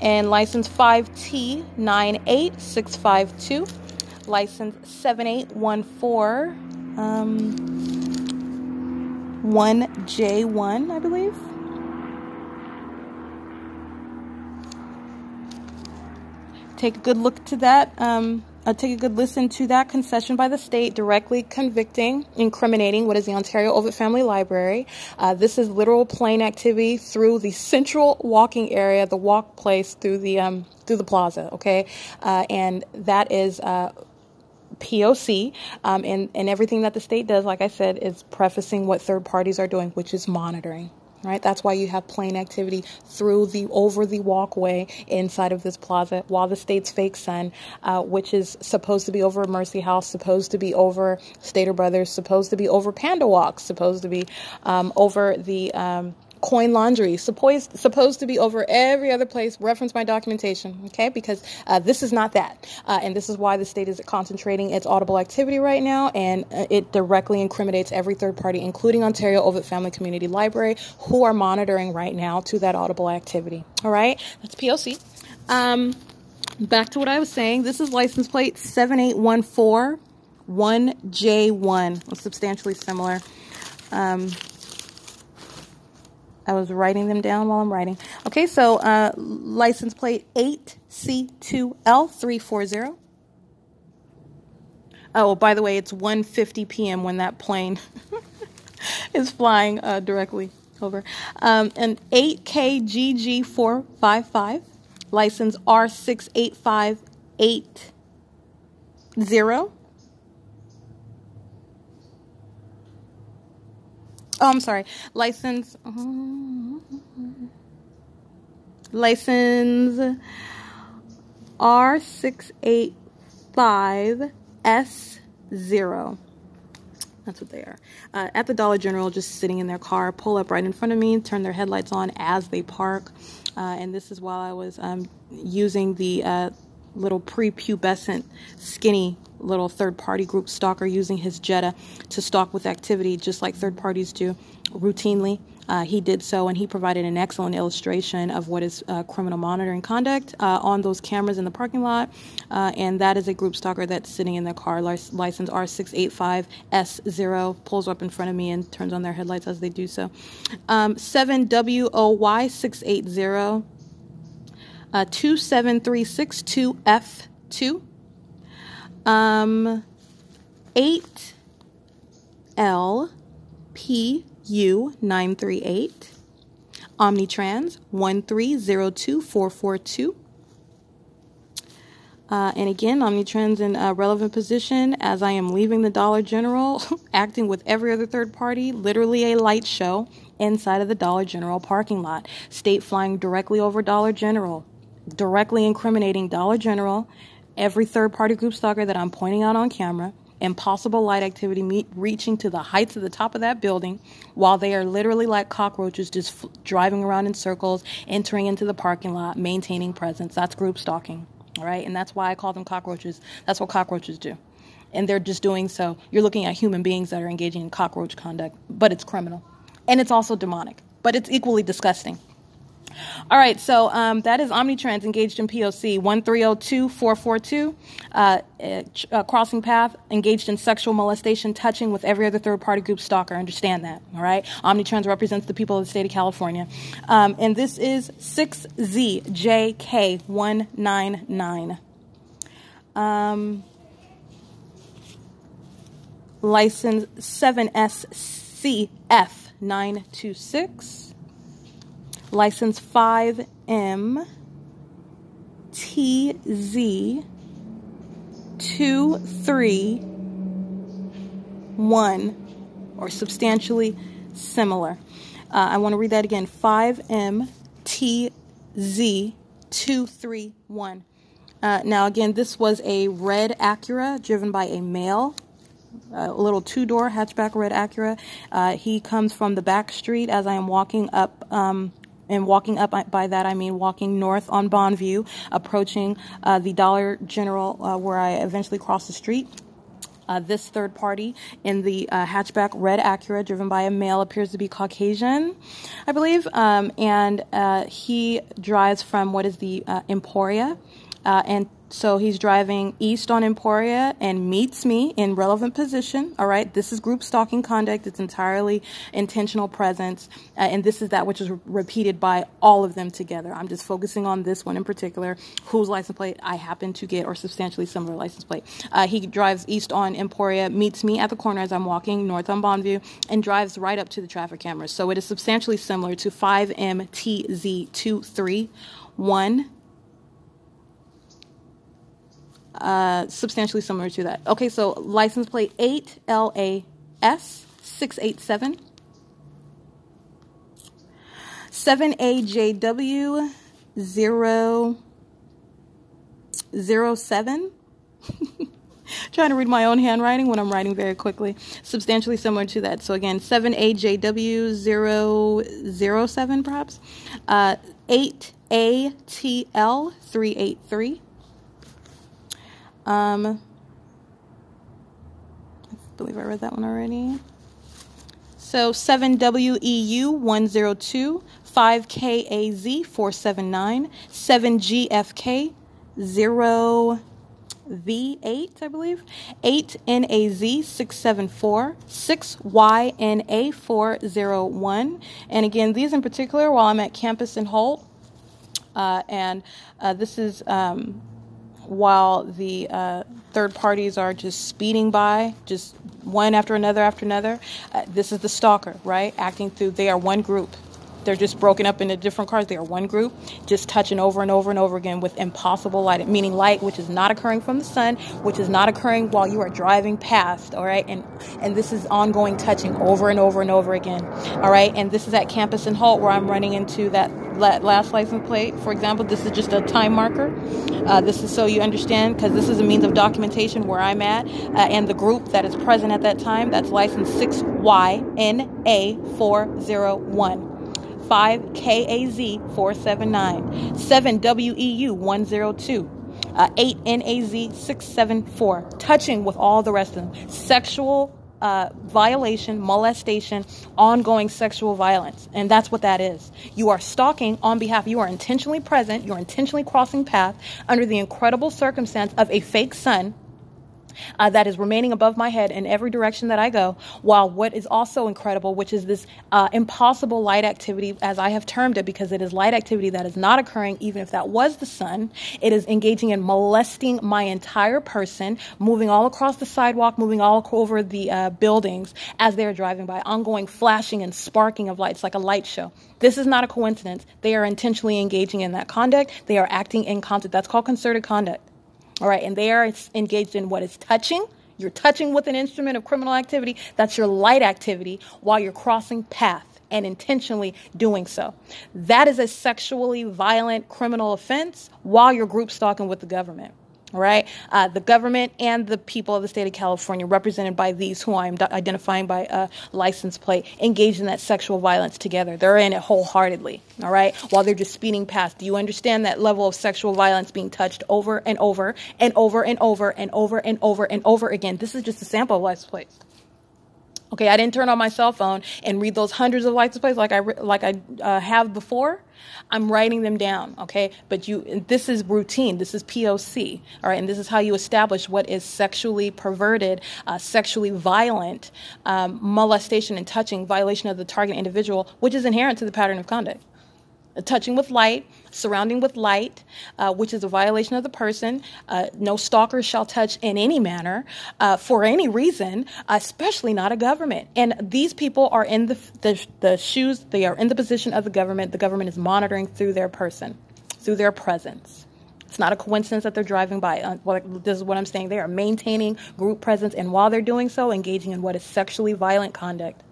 and license 5T98652, license 7814 1J1, I believe. Take a good look to that. Take a good listen to that concession by the state directly convicting, incriminating what is the Ontario Ovitt Family Library. This is literal plane activity through the central walking area, the walk place through the plaza. Okay, and that is P.O.C. And everything that the state does, like I said, is prefacing what third parties are doing, which is monitoring. Right? That's why you have plane activity through the over the walkway inside of this plaza while the state's fake sun, which is supposed to be over Mercy House, supposed to be over Stater Brothers, supposed to be over Panda Walk, supposed to be over the Coin Laundry, supposed to be over every other place. Reference my documentation, okay? Because this is not that. And this is why the state is concentrating its audible activity right now, and it directly incriminates every third party, including Ontario Ovitt Family Community Library, who are monitoring right now to that audible activity, all right? That's POC. Back to what I was saying. This is license plate 7814-1J1, substantially similar. I was writing them down while I'm writing. Okay, so license plate 8C2L340. Oh, by the way, it's 1:50 p.m. when that plane is flying directly over. And 8KGG455, license R68580. Oh, I'm sorry. License. License R685S0. That's what they are. At the Dollar General, just sitting in their car, pull up right in front of me, turn their headlights on as they park. And this is while I was using the little prepubescent skinny little third-party group stalker using his Jetta to stalk with activity, just like third parties do routinely He did so, and he provided an excellent illustration of what is criminal monitoring conduct on those cameras in the parking lot, and that is a group stalker that's sitting in their car, license R685S0, pulls up in front of me and turns on their headlights as they do so. 7WOY680, 27362F2, 8LPU938, Omnitrans 1302442. And again, Omnitrans in a relevant position as I am leaving the Dollar General, acting with every other third party, literally a light show inside of the Dollar General parking lot. State flying directly over Dollar General, directly incriminating Dollar General, every third party group stalker that I'm pointing out on camera, impossible light activity reaching to the heights of the top of that building while they are literally like cockroaches just driving around in circles, entering into the parking lot, maintaining presence. That's group stalking, all right? And that's why I call them cockroaches. That's what cockroaches do. And they're just doing so. You're looking at human beings that are engaging in cockroach conduct, but it's criminal. And it's also demonic, but it's equally disgusting. All right, so that is Omnitrans engaged in P.O.C. 1302442, Crossing Path engaged in sexual molestation, touching with every other third-party group stalker. Understand that, all right? Omnitrans represents the people of the state of California. And this is 6ZJK199. License 7SCF926. License 5MTZ231 or substantially similar. I want to read that again. 5MTZ231. Now, again, this was a red Acura driven by a male. A little two-door hatchback red Acura. He comes from the back street as I am walking up. And walking up, by that I mean walking north on Bonview, approaching the Dollar General where I eventually crossed the street. This third party in the hatchback red Acura driven by a male appears to be Caucasian, I believe. He drives from what is the Emporia. And so he's driving east on Emporia and meets me in relevant position. All right. This is group stalking conduct. It's entirely intentional presence. And this is that which is repeated by all of them together. I'm just focusing on this one in particular, whose license plate I happen to get, or substantially similar license plate. He drives east on Emporia, meets me at the corner as I'm walking north on Bonview, and drives right up to the traffic cameras. So it is substantially similar to 5MTZ231. Substantially similar to that. Okay, so license plate 8LAS687, 7AJW007. Trying to read my own handwriting when I'm writing very quickly. Substantially similar to that. So again, 7AJW007 perhaps. 8ATL383. I believe I read that one already. So 7WEU102, 5KAZ479, 7GFK0V8, I believe, 8NAZ674, 6YNA401. And again, these in particular, while I'm at campus in Holt, this is, while the third parties are just speeding by, just one after another, this is the stalker, right? Acting through, they are one group. They're just broken up into different cars. They are one group, just touching over and over and over again with impossible light, meaning light which is not occurring from the sun, which is not occurring while you are driving past, all right? And this is ongoing touching over and over and over again, all right? And this is at campus in Holt where I'm running into that last license plate. For example, this is just a time marker. This is so you understand, because this is a means of documentation where I'm at and the group that is present at that time. That's license 6YNA401. 5KAZ479, 7WEU102, 8NAZ674, touching with all the rest of them, sexual violation, molestation, ongoing sexual violence. And that's what that is. You are stalking on behalf. You are intentionally present. You're intentionally crossing path under the incredible circumstance of a fake sun that is remaining above my head in every direction that I go, while what is also incredible, which is this impossible light activity, as I have termed it, because it is light activity that is not occurring, even if that was the sun. It is engaging in molesting my entire person, moving all across the sidewalk, moving all over the buildings as they're driving by, ongoing flashing and sparking of lights like a light show. This is not a coincidence. They are intentionally engaging in that conduct. They are acting in concert. That's called concerted conduct. All right, and they are engaged in what is touching. You're touching with an instrument of criminal activity. That's your light activity while you're crossing path and intentionally doing so. That is a sexually violent criminal offense while you're group stalking with the government. All right, the government and the people of the state of California, represented by these who I'm identifying by a license plate, engaged in that sexual violence together. They're in it wholeheartedly, all right, while they're just speeding past. Do you understand that level of sexual violence being touched over and over and over and over and over and over and over again? This is just a sample of license plates. Okay, I didn't turn on my cell phone and read those hundreds of license plates like I have before. I'm writing them down, okay? But this is routine. This is P.O.C., all right? And this is how you establish what is sexually perverted, sexually violent, molestation and touching, violation of the target individual, which is inherent to the pattern of conduct. Touching with light, surrounding with light, which is a violation of the person. No stalker shall touch in any manner for any reason, especially not a government. And these people are in the shoes, they are in the position of the government. The government is monitoring through their person, through their presence. It's not a coincidence that they're driving by. This is what I'm saying. They are maintaining group presence, and while they're doing so, engaging in what is sexually violent conduct.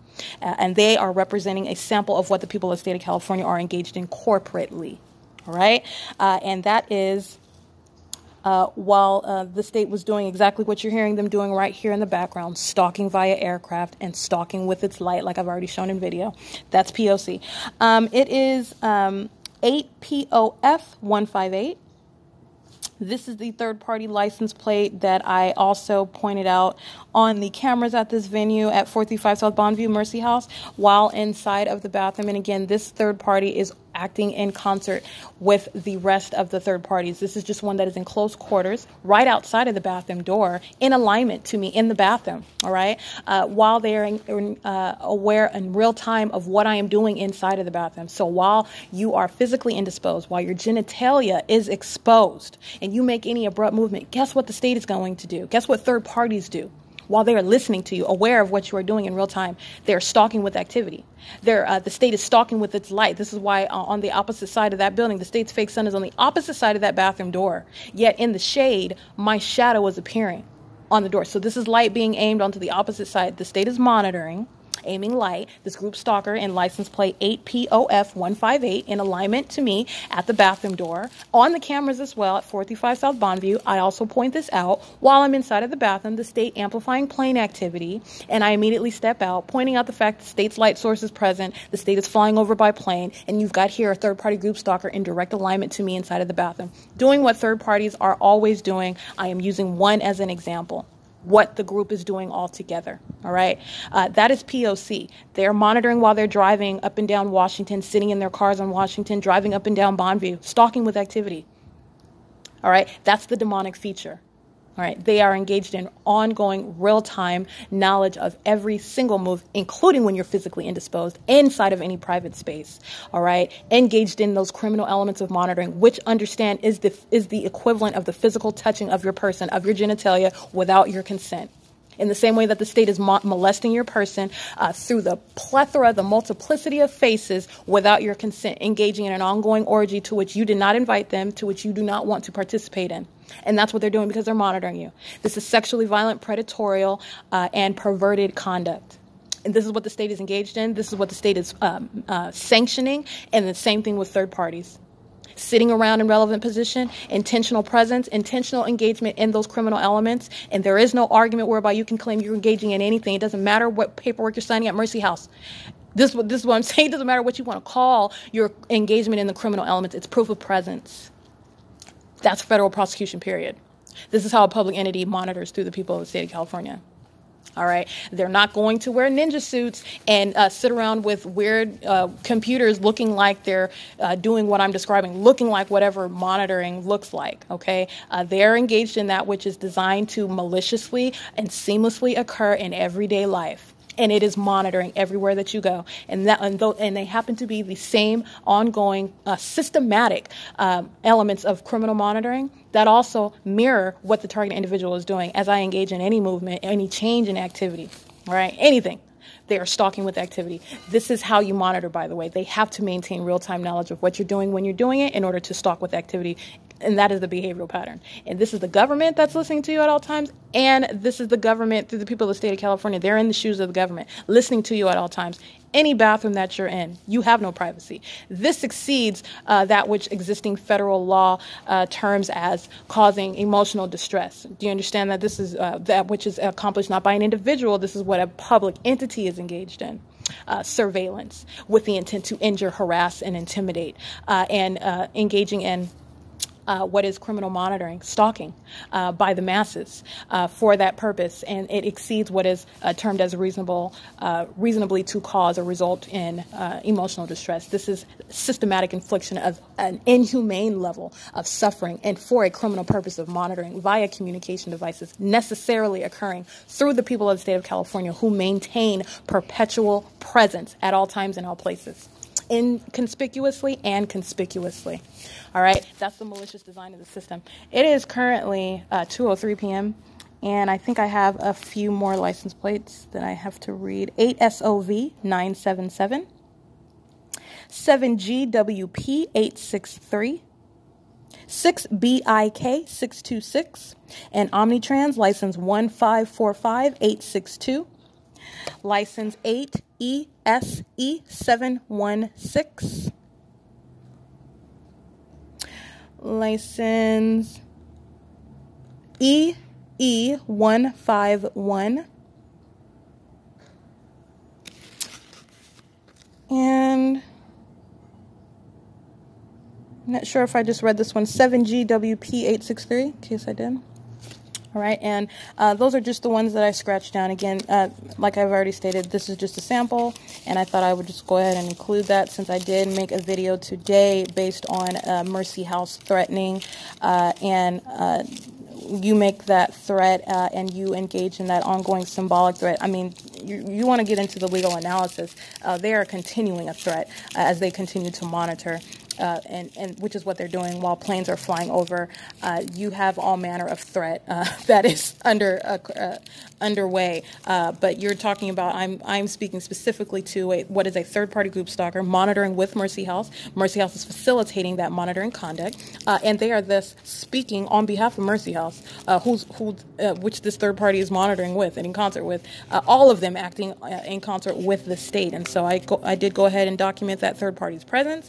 And they are representing a sample of what the people of the state of California are engaged in corporately, all right? And that is while the state was doing exactly what you're hearing them doing right here in the background, stalking via aircraft and stalking with its light, like I've already shown in video. That's POC. It is 8POF158. This is the third-party license plate that I also pointed out on the cameras at this venue at 435 South Bonview, Mercy House, while inside of the bathroom. And again, this third party is acting in concert with the rest of the third parties. This is just one that is in close quarters, right outside of the bathroom door, in alignment to me in the bathroom, all right? While they are aware in real time of what I am doing inside of the bathroom. So while you are physically indisposed, while your genitalia is exposed, and you make any abrupt movement, guess what the state is going to do? Guess what third parties do? While they are listening to you, aware of what you are doing in real time, they are stalking with activity. The state is stalking with its light. This is why on the opposite side of that building, the state's fake sun is on the opposite side of that bathroom door. Yet in the shade, my shadow is appearing on the door. So this is light being aimed onto the opposite side. The state is monitoring, aiming light, this group stalker in license plate 8POF158 in alignment to me at the bathroom door, on the cameras as well at 435 South Bonview. I also point this out while I'm inside of the bathroom, the state amplifying plane activity, and I immediately step out, pointing out the fact the state's light source is present, the state is flying over by plane, and you've got here a third-party group stalker in direct alignment to me inside of the bathroom. Doing what third parties are always doing, I am using one as an example. What the group is doing altogether, all right? That is POC. They're monitoring while they're driving up and down Washington, sitting in their cars on Washington, driving up and down Bonview, stalking with activity, all right? That's the demonic feature, all right? They are engaged in ongoing, real-time knowledge of every single move, including when you're physically indisposed, inside of any private space, all right? Engaged in those criminal elements of monitoring, which, understand, is the equivalent of the physical touching of your person, of your genitalia, without your consent. In the same way that the state is molesting your person through the plethora, the multiplicity of faces without your consent, engaging in an ongoing orgy to which you did not invite them, to which you do not want to participate in. And that's what they're doing because they're monitoring you. This is sexually violent, predatorial, and perverted conduct. And this is what the state is engaged in. This is what the state is sanctioning. And the same thing with third parties. Sitting around in relevant position, intentional presence, intentional engagement in those criminal elements, and there is no argument whereby you can claim you're engaging in anything. It doesn't matter what paperwork you're signing at Mercy House. This is what I'm saying. It doesn't matter what you want to call your engagement in the criminal elements. It's proof of presence. That's federal prosecution, period. This is how a public entity monitors through the people of the state of California. All right. They're not going to wear ninja suits and sit around with weird computers looking like they're doing what I'm describing, looking like whatever monitoring looks like. OK, they're engaged in that which is designed to maliciously and seamlessly occur in everyday life. And it is monitoring everywhere that you go. And that, and they happen to be the same ongoing systematic elements of criminal monitoring that also mirror what the target individual is doing. As I engage in any movement, any change in activity, right? Anything. They are stalking with activity. This is how you monitor, by the way. They have to maintain real-time knowledge of what you're doing when you're doing it in order to stalk with activity. And that is the behavioral pattern. And this is the government that's listening to you at all times. And this is the government through the people of the state of California. They're in the shoes of the government, listening to you at all times. Any bathroom that you're in, you have no privacy. This exceeds that which existing federal law terms as causing emotional distress. Do you understand that this is that which is accomplished not by an individual? This is what a public entity is engaged in. Surveillance with the intent to injure, harass, and intimidate, and engaging in what is criminal monitoring, stalking by the masses for that purpose, and it exceeds what is termed as reasonable, reasonably to cause or result in emotional distress. This is systematic infliction of an inhumane level of suffering and for a criminal purpose of monitoring via communication devices necessarily occurring through the people of the state of California who maintain perpetual presence at all times and all places. Inconspicuously and conspicuously. All right, that's the malicious design of the system. It is currently 2:03 p.m. and I think I have a few more license plates that I have to read. 8SOV 977, 7GWP 863, 6BIK 626, and Omnitrans license 1545862, license 8ESE 716, license EE 151, and I'm not sure if I just read this one, 7GWP 863, in case I did. All right, and those are just the ones that I scratched down. Again, like I've already stated, this is just a sample, and I thought I would just go ahead and include that since I did make a video today based on Mercy House threatening, and you make that threat and you engage in that ongoing symbolic threat. I mean, you want to get into the legal analysis. They are continuing a threat as they continue to monitor. And which is what they're doing while planes are flying over. You have all manner of threat that is underway. But you're talking about, I'm speaking specifically to what is a third-party group stalker monitoring with Mercy House. Mercy House is facilitating that monitoring conduct, and they are thus speaking on behalf of Mercy House, which this third party is monitoring with and in concert with. All of them acting in concert with the state, and so I did go ahead and document that third party's presence.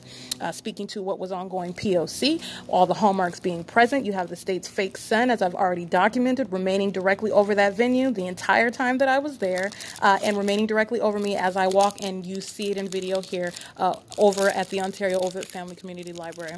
Speaking to what was ongoing P.O.C., all the hallmarks being present. You have the state's fake son, as I've already documented, remaining directly over that venue the entire time that I was there, and remaining directly over me as I walk, and you see it in video here over at the Ontario Ovitt Family Community Library,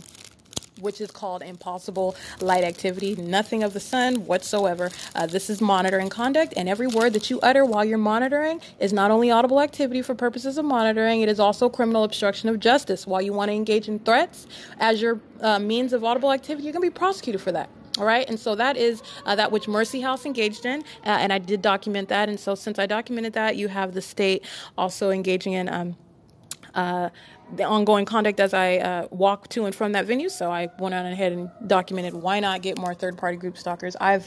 which is called impossible light activity. Nothing of the sun whatsoever. This is monitoring conduct, and every word that you utter while you're monitoring is not only audible activity for purposes of monitoring, it is also criminal obstruction of justice. While you want to engage in threats as your means of audible activity, you're going to be prosecuted for that. All right, and so that is that which Mercy House engaged in, and I did document that, and so since I documented that, you have the state also engaging in the ongoing conduct as I walk to and from that venue. So I went on ahead and documented why not get more third-party group stalkers. I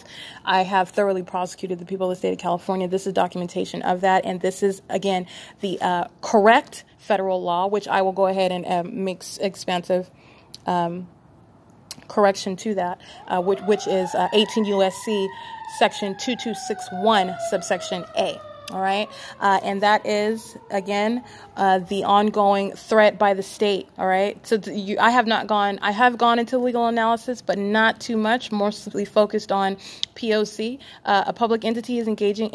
have thoroughly prosecuted the people of the state of California. This is documentation of that, and this is again the correct federal law, which I will go ahead and make expansive correction to that, which is 18 U.S.C. § 2261 subsection A. All right. And that is, again, the ongoing threat by the state. All right. So I have gone into legal analysis, but not too much, mostly focused on P.O.C. A public entity is engagement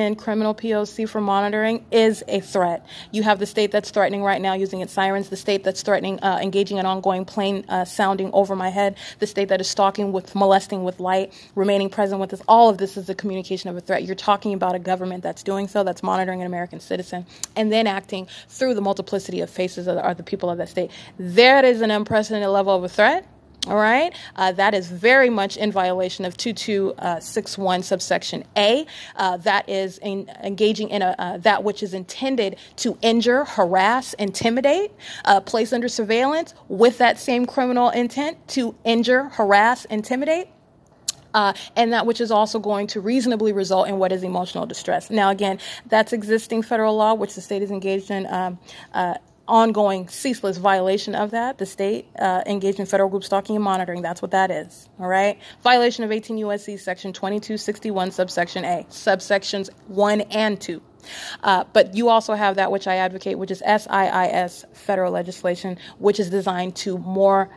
in criminal P.O.C. for monitoring is a threat. You have the state that's threatening right now using its sirens, the state that's threatening, engaging in ongoing plane sounding over my head, the state that is stalking with, molesting with light, remaining present with us. All of this is a communication of a threat. You're talking about a government that's doing so, that's monitoring an American citizen, and then acting through the multiplicity of faces of the people of that state. There is an unprecedented level of a threat. All right. That is very much in violation of 2261 subsection A. That is engaging in that which is intended to injure, harass, intimidate, place under surveillance with that same criminal intent to injure, harass, intimidate. And that which is also going to reasonably result in what is emotional distress. Now, again, that's existing federal law, which the state is engaged in ongoing, ceaseless violation of that. The state engaged in federal group stalking and monitoring. That's what that is. All right. Violation of 18 U.S.C. section 2261 subsection A, subsections 1 and 2. But you also have that which I advocate, which is S.I.I.S. federal legislation, which is designed to more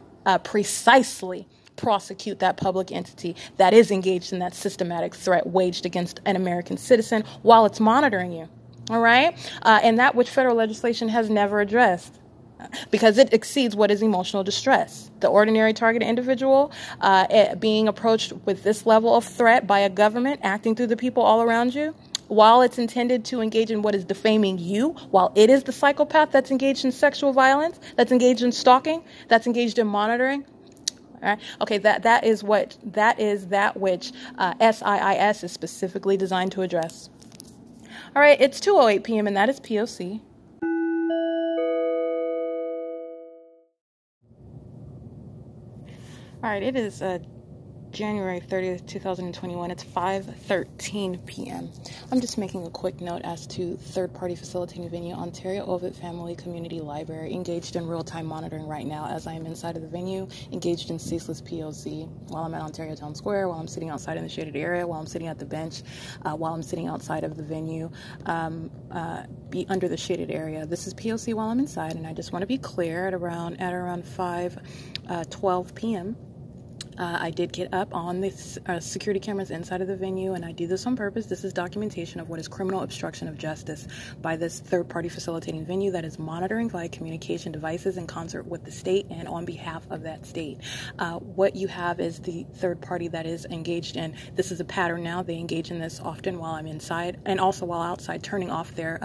precisely prosecute that public entity that is engaged in that systematic threat waged against an American citizen while it's monitoring you. All right. And that which federal legislation has never addressed because it exceeds what is emotional distress. The ordinary targeted individual being approached with this level of threat by a government acting through the people all around you, while it's intended to engage in what is defaming you, while it is the psychopath that's engaged in sexual violence, that's engaged in stalking, that's engaged in monitoring. All right. Okay, that is that which SIIS is specifically designed to address. All right, it's 2:08 p.m. and that is POC. All right, it is January 30th, 2021. It's 5:13 p.m. I'm just making a quick note as to third-party facilitating venue, Ontario Ovit Family Community Library, engaged in real-time monitoring right now as I am inside of the venue, engaged in ceaseless POC while I'm at Ontario Town Square, while I'm sitting outside in the shaded area, while I'm sitting at the bench, while I'm sitting outside of the venue, be under the shaded area. This is POC while I'm inside, and I just want to be clear at around 5:12 p.m. I did get up on the security cameras inside of the venue, and I do this on purpose. This is documentation of what is criminal obstruction of justice by this third-party facilitating venue that is monitoring via communication devices in concert with the state and on behalf of that state. What you have is the third party that is engaged in, this is a pattern now, they engage in this often while I'm inside and also while outside, turning off their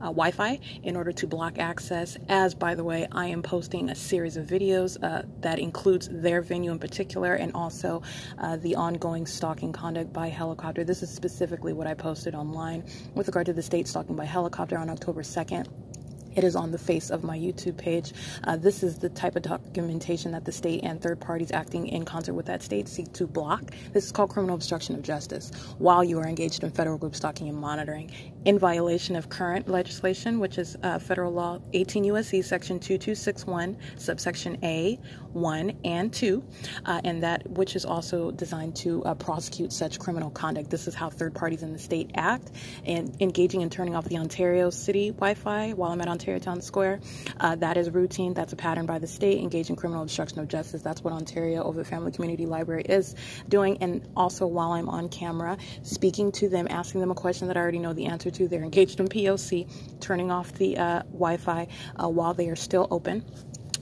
Wi-Fi in order to block access. As, by the way, I am posting a series of videos that includes their venue in particular, and also the ongoing stalking conduct by helicopter. This is specifically what I posted online with regard to the state stalking by helicopter on October 2nd. It is on the face of my YouTube page. This is the type of documentation that the state and third parties acting in concert with that state seek to block. This is called criminal obstruction of justice while you are engaged in federal group stalking and monitoring in violation of current legislation, which is federal law 18 U.S.C. section 2261, subsection A, 1 and 2, and that which is also designed to prosecute such criminal conduct. This is how third parties in the state act, and engaging in turning off the Ontario city Wi-Fi while I'm at Ontario Town Square. That is routine. That's a pattern by the state, engage in criminal obstruction of justice. That's what Ontario Ovit Family Community Library is doing. And also while I'm on camera, speaking to them, asking them a question that I already know the answer to. They're engaged in POC, turning off the Wi-Fi while they are still open.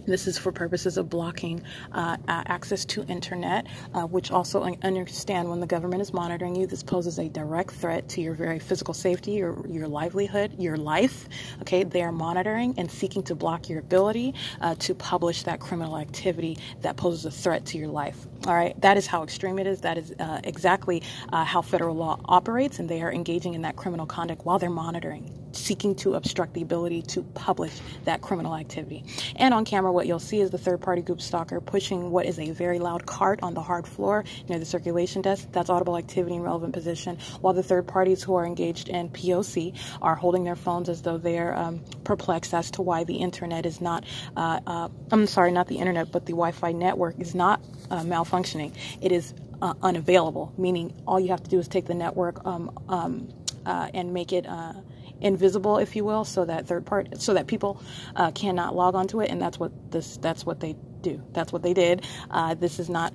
This is for purposes of blocking access to internet, which also understand when the government is monitoring you, this poses a direct threat to your very physical safety, your livelihood, your life. Okay, they are monitoring and seeking to block your ability to publish that criminal activity that poses a threat to your life. All right, that is how extreme it is. That is exactly how federal law operates, and they are engaging in that criminal conduct while they're monitoring, seeking to obstruct the ability to publish that criminal activity. And on camera, what you'll see is the third-party group stalker pushing what is a very loud cart on the hard floor near the circulation desk. That's audible activity in relevant position, while the third parties who are engaged in POC are holding their phones as though they're perplexed as to why the internet is not, I'm sorry, not the internet, but the Wi-Fi network is not malfunctioning. It is unavailable, meaning all you have to do is take the network and make it invisible, if you will, so that people cannot log onto it. And that's what they do. That's what they did. This is not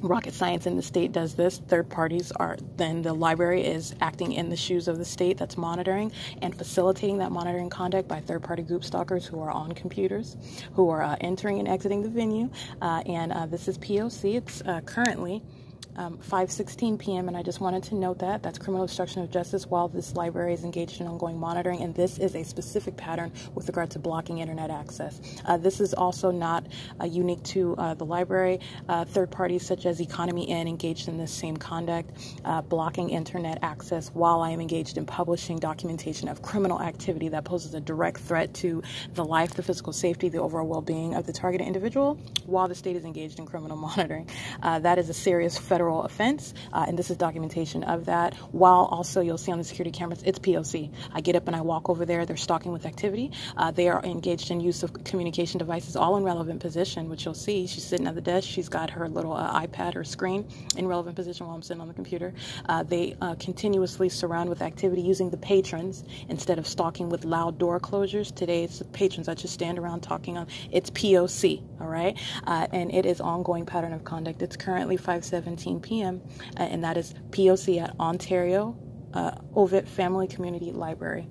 rocket science, and the state does this. Third parties are, then the library is acting in the shoes of the state that's monitoring and facilitating that monitoring conduct by third party group stalkers who are on computers, who are entering and exiting the venue. This is P.O.C. It's currently 5:16 p.m. and I just wanted to note that that's criminal obstruction of justice while this library is engaged in ongoing monitoring, and this is a specific pattern with regard to blocking internet access. This is also not unique to the library. Third parties such as Economy N engaged in this same conduct, blocking internet access while I am engaged in publishing documentation of criminal activity that poses a direct threat to the life, the physical safety, the overall well-being of the targeted individual while the state is engaged in criminal monitoring. That is a serious federal offense, and this is documentation of that. While also you'll see on the security cameras, it's POC. I get up and I walk over there. They're stalking with activity. They are engaged in use of communication devices, all in relevant position, which you'll see. She's sitting at the desk. She's got her little iPad, her screen, in relevant position while I'm sitting on the computer. They continuously surround with activity using the patrons instead of stalking with loud door closures. Today it's the patrons that just stand around talking on. It's POC, all right? And it is ongoing pattern of conduct. It's currently 5:17 p.m. And that is POC at Ontario Ovitt Family Community Library.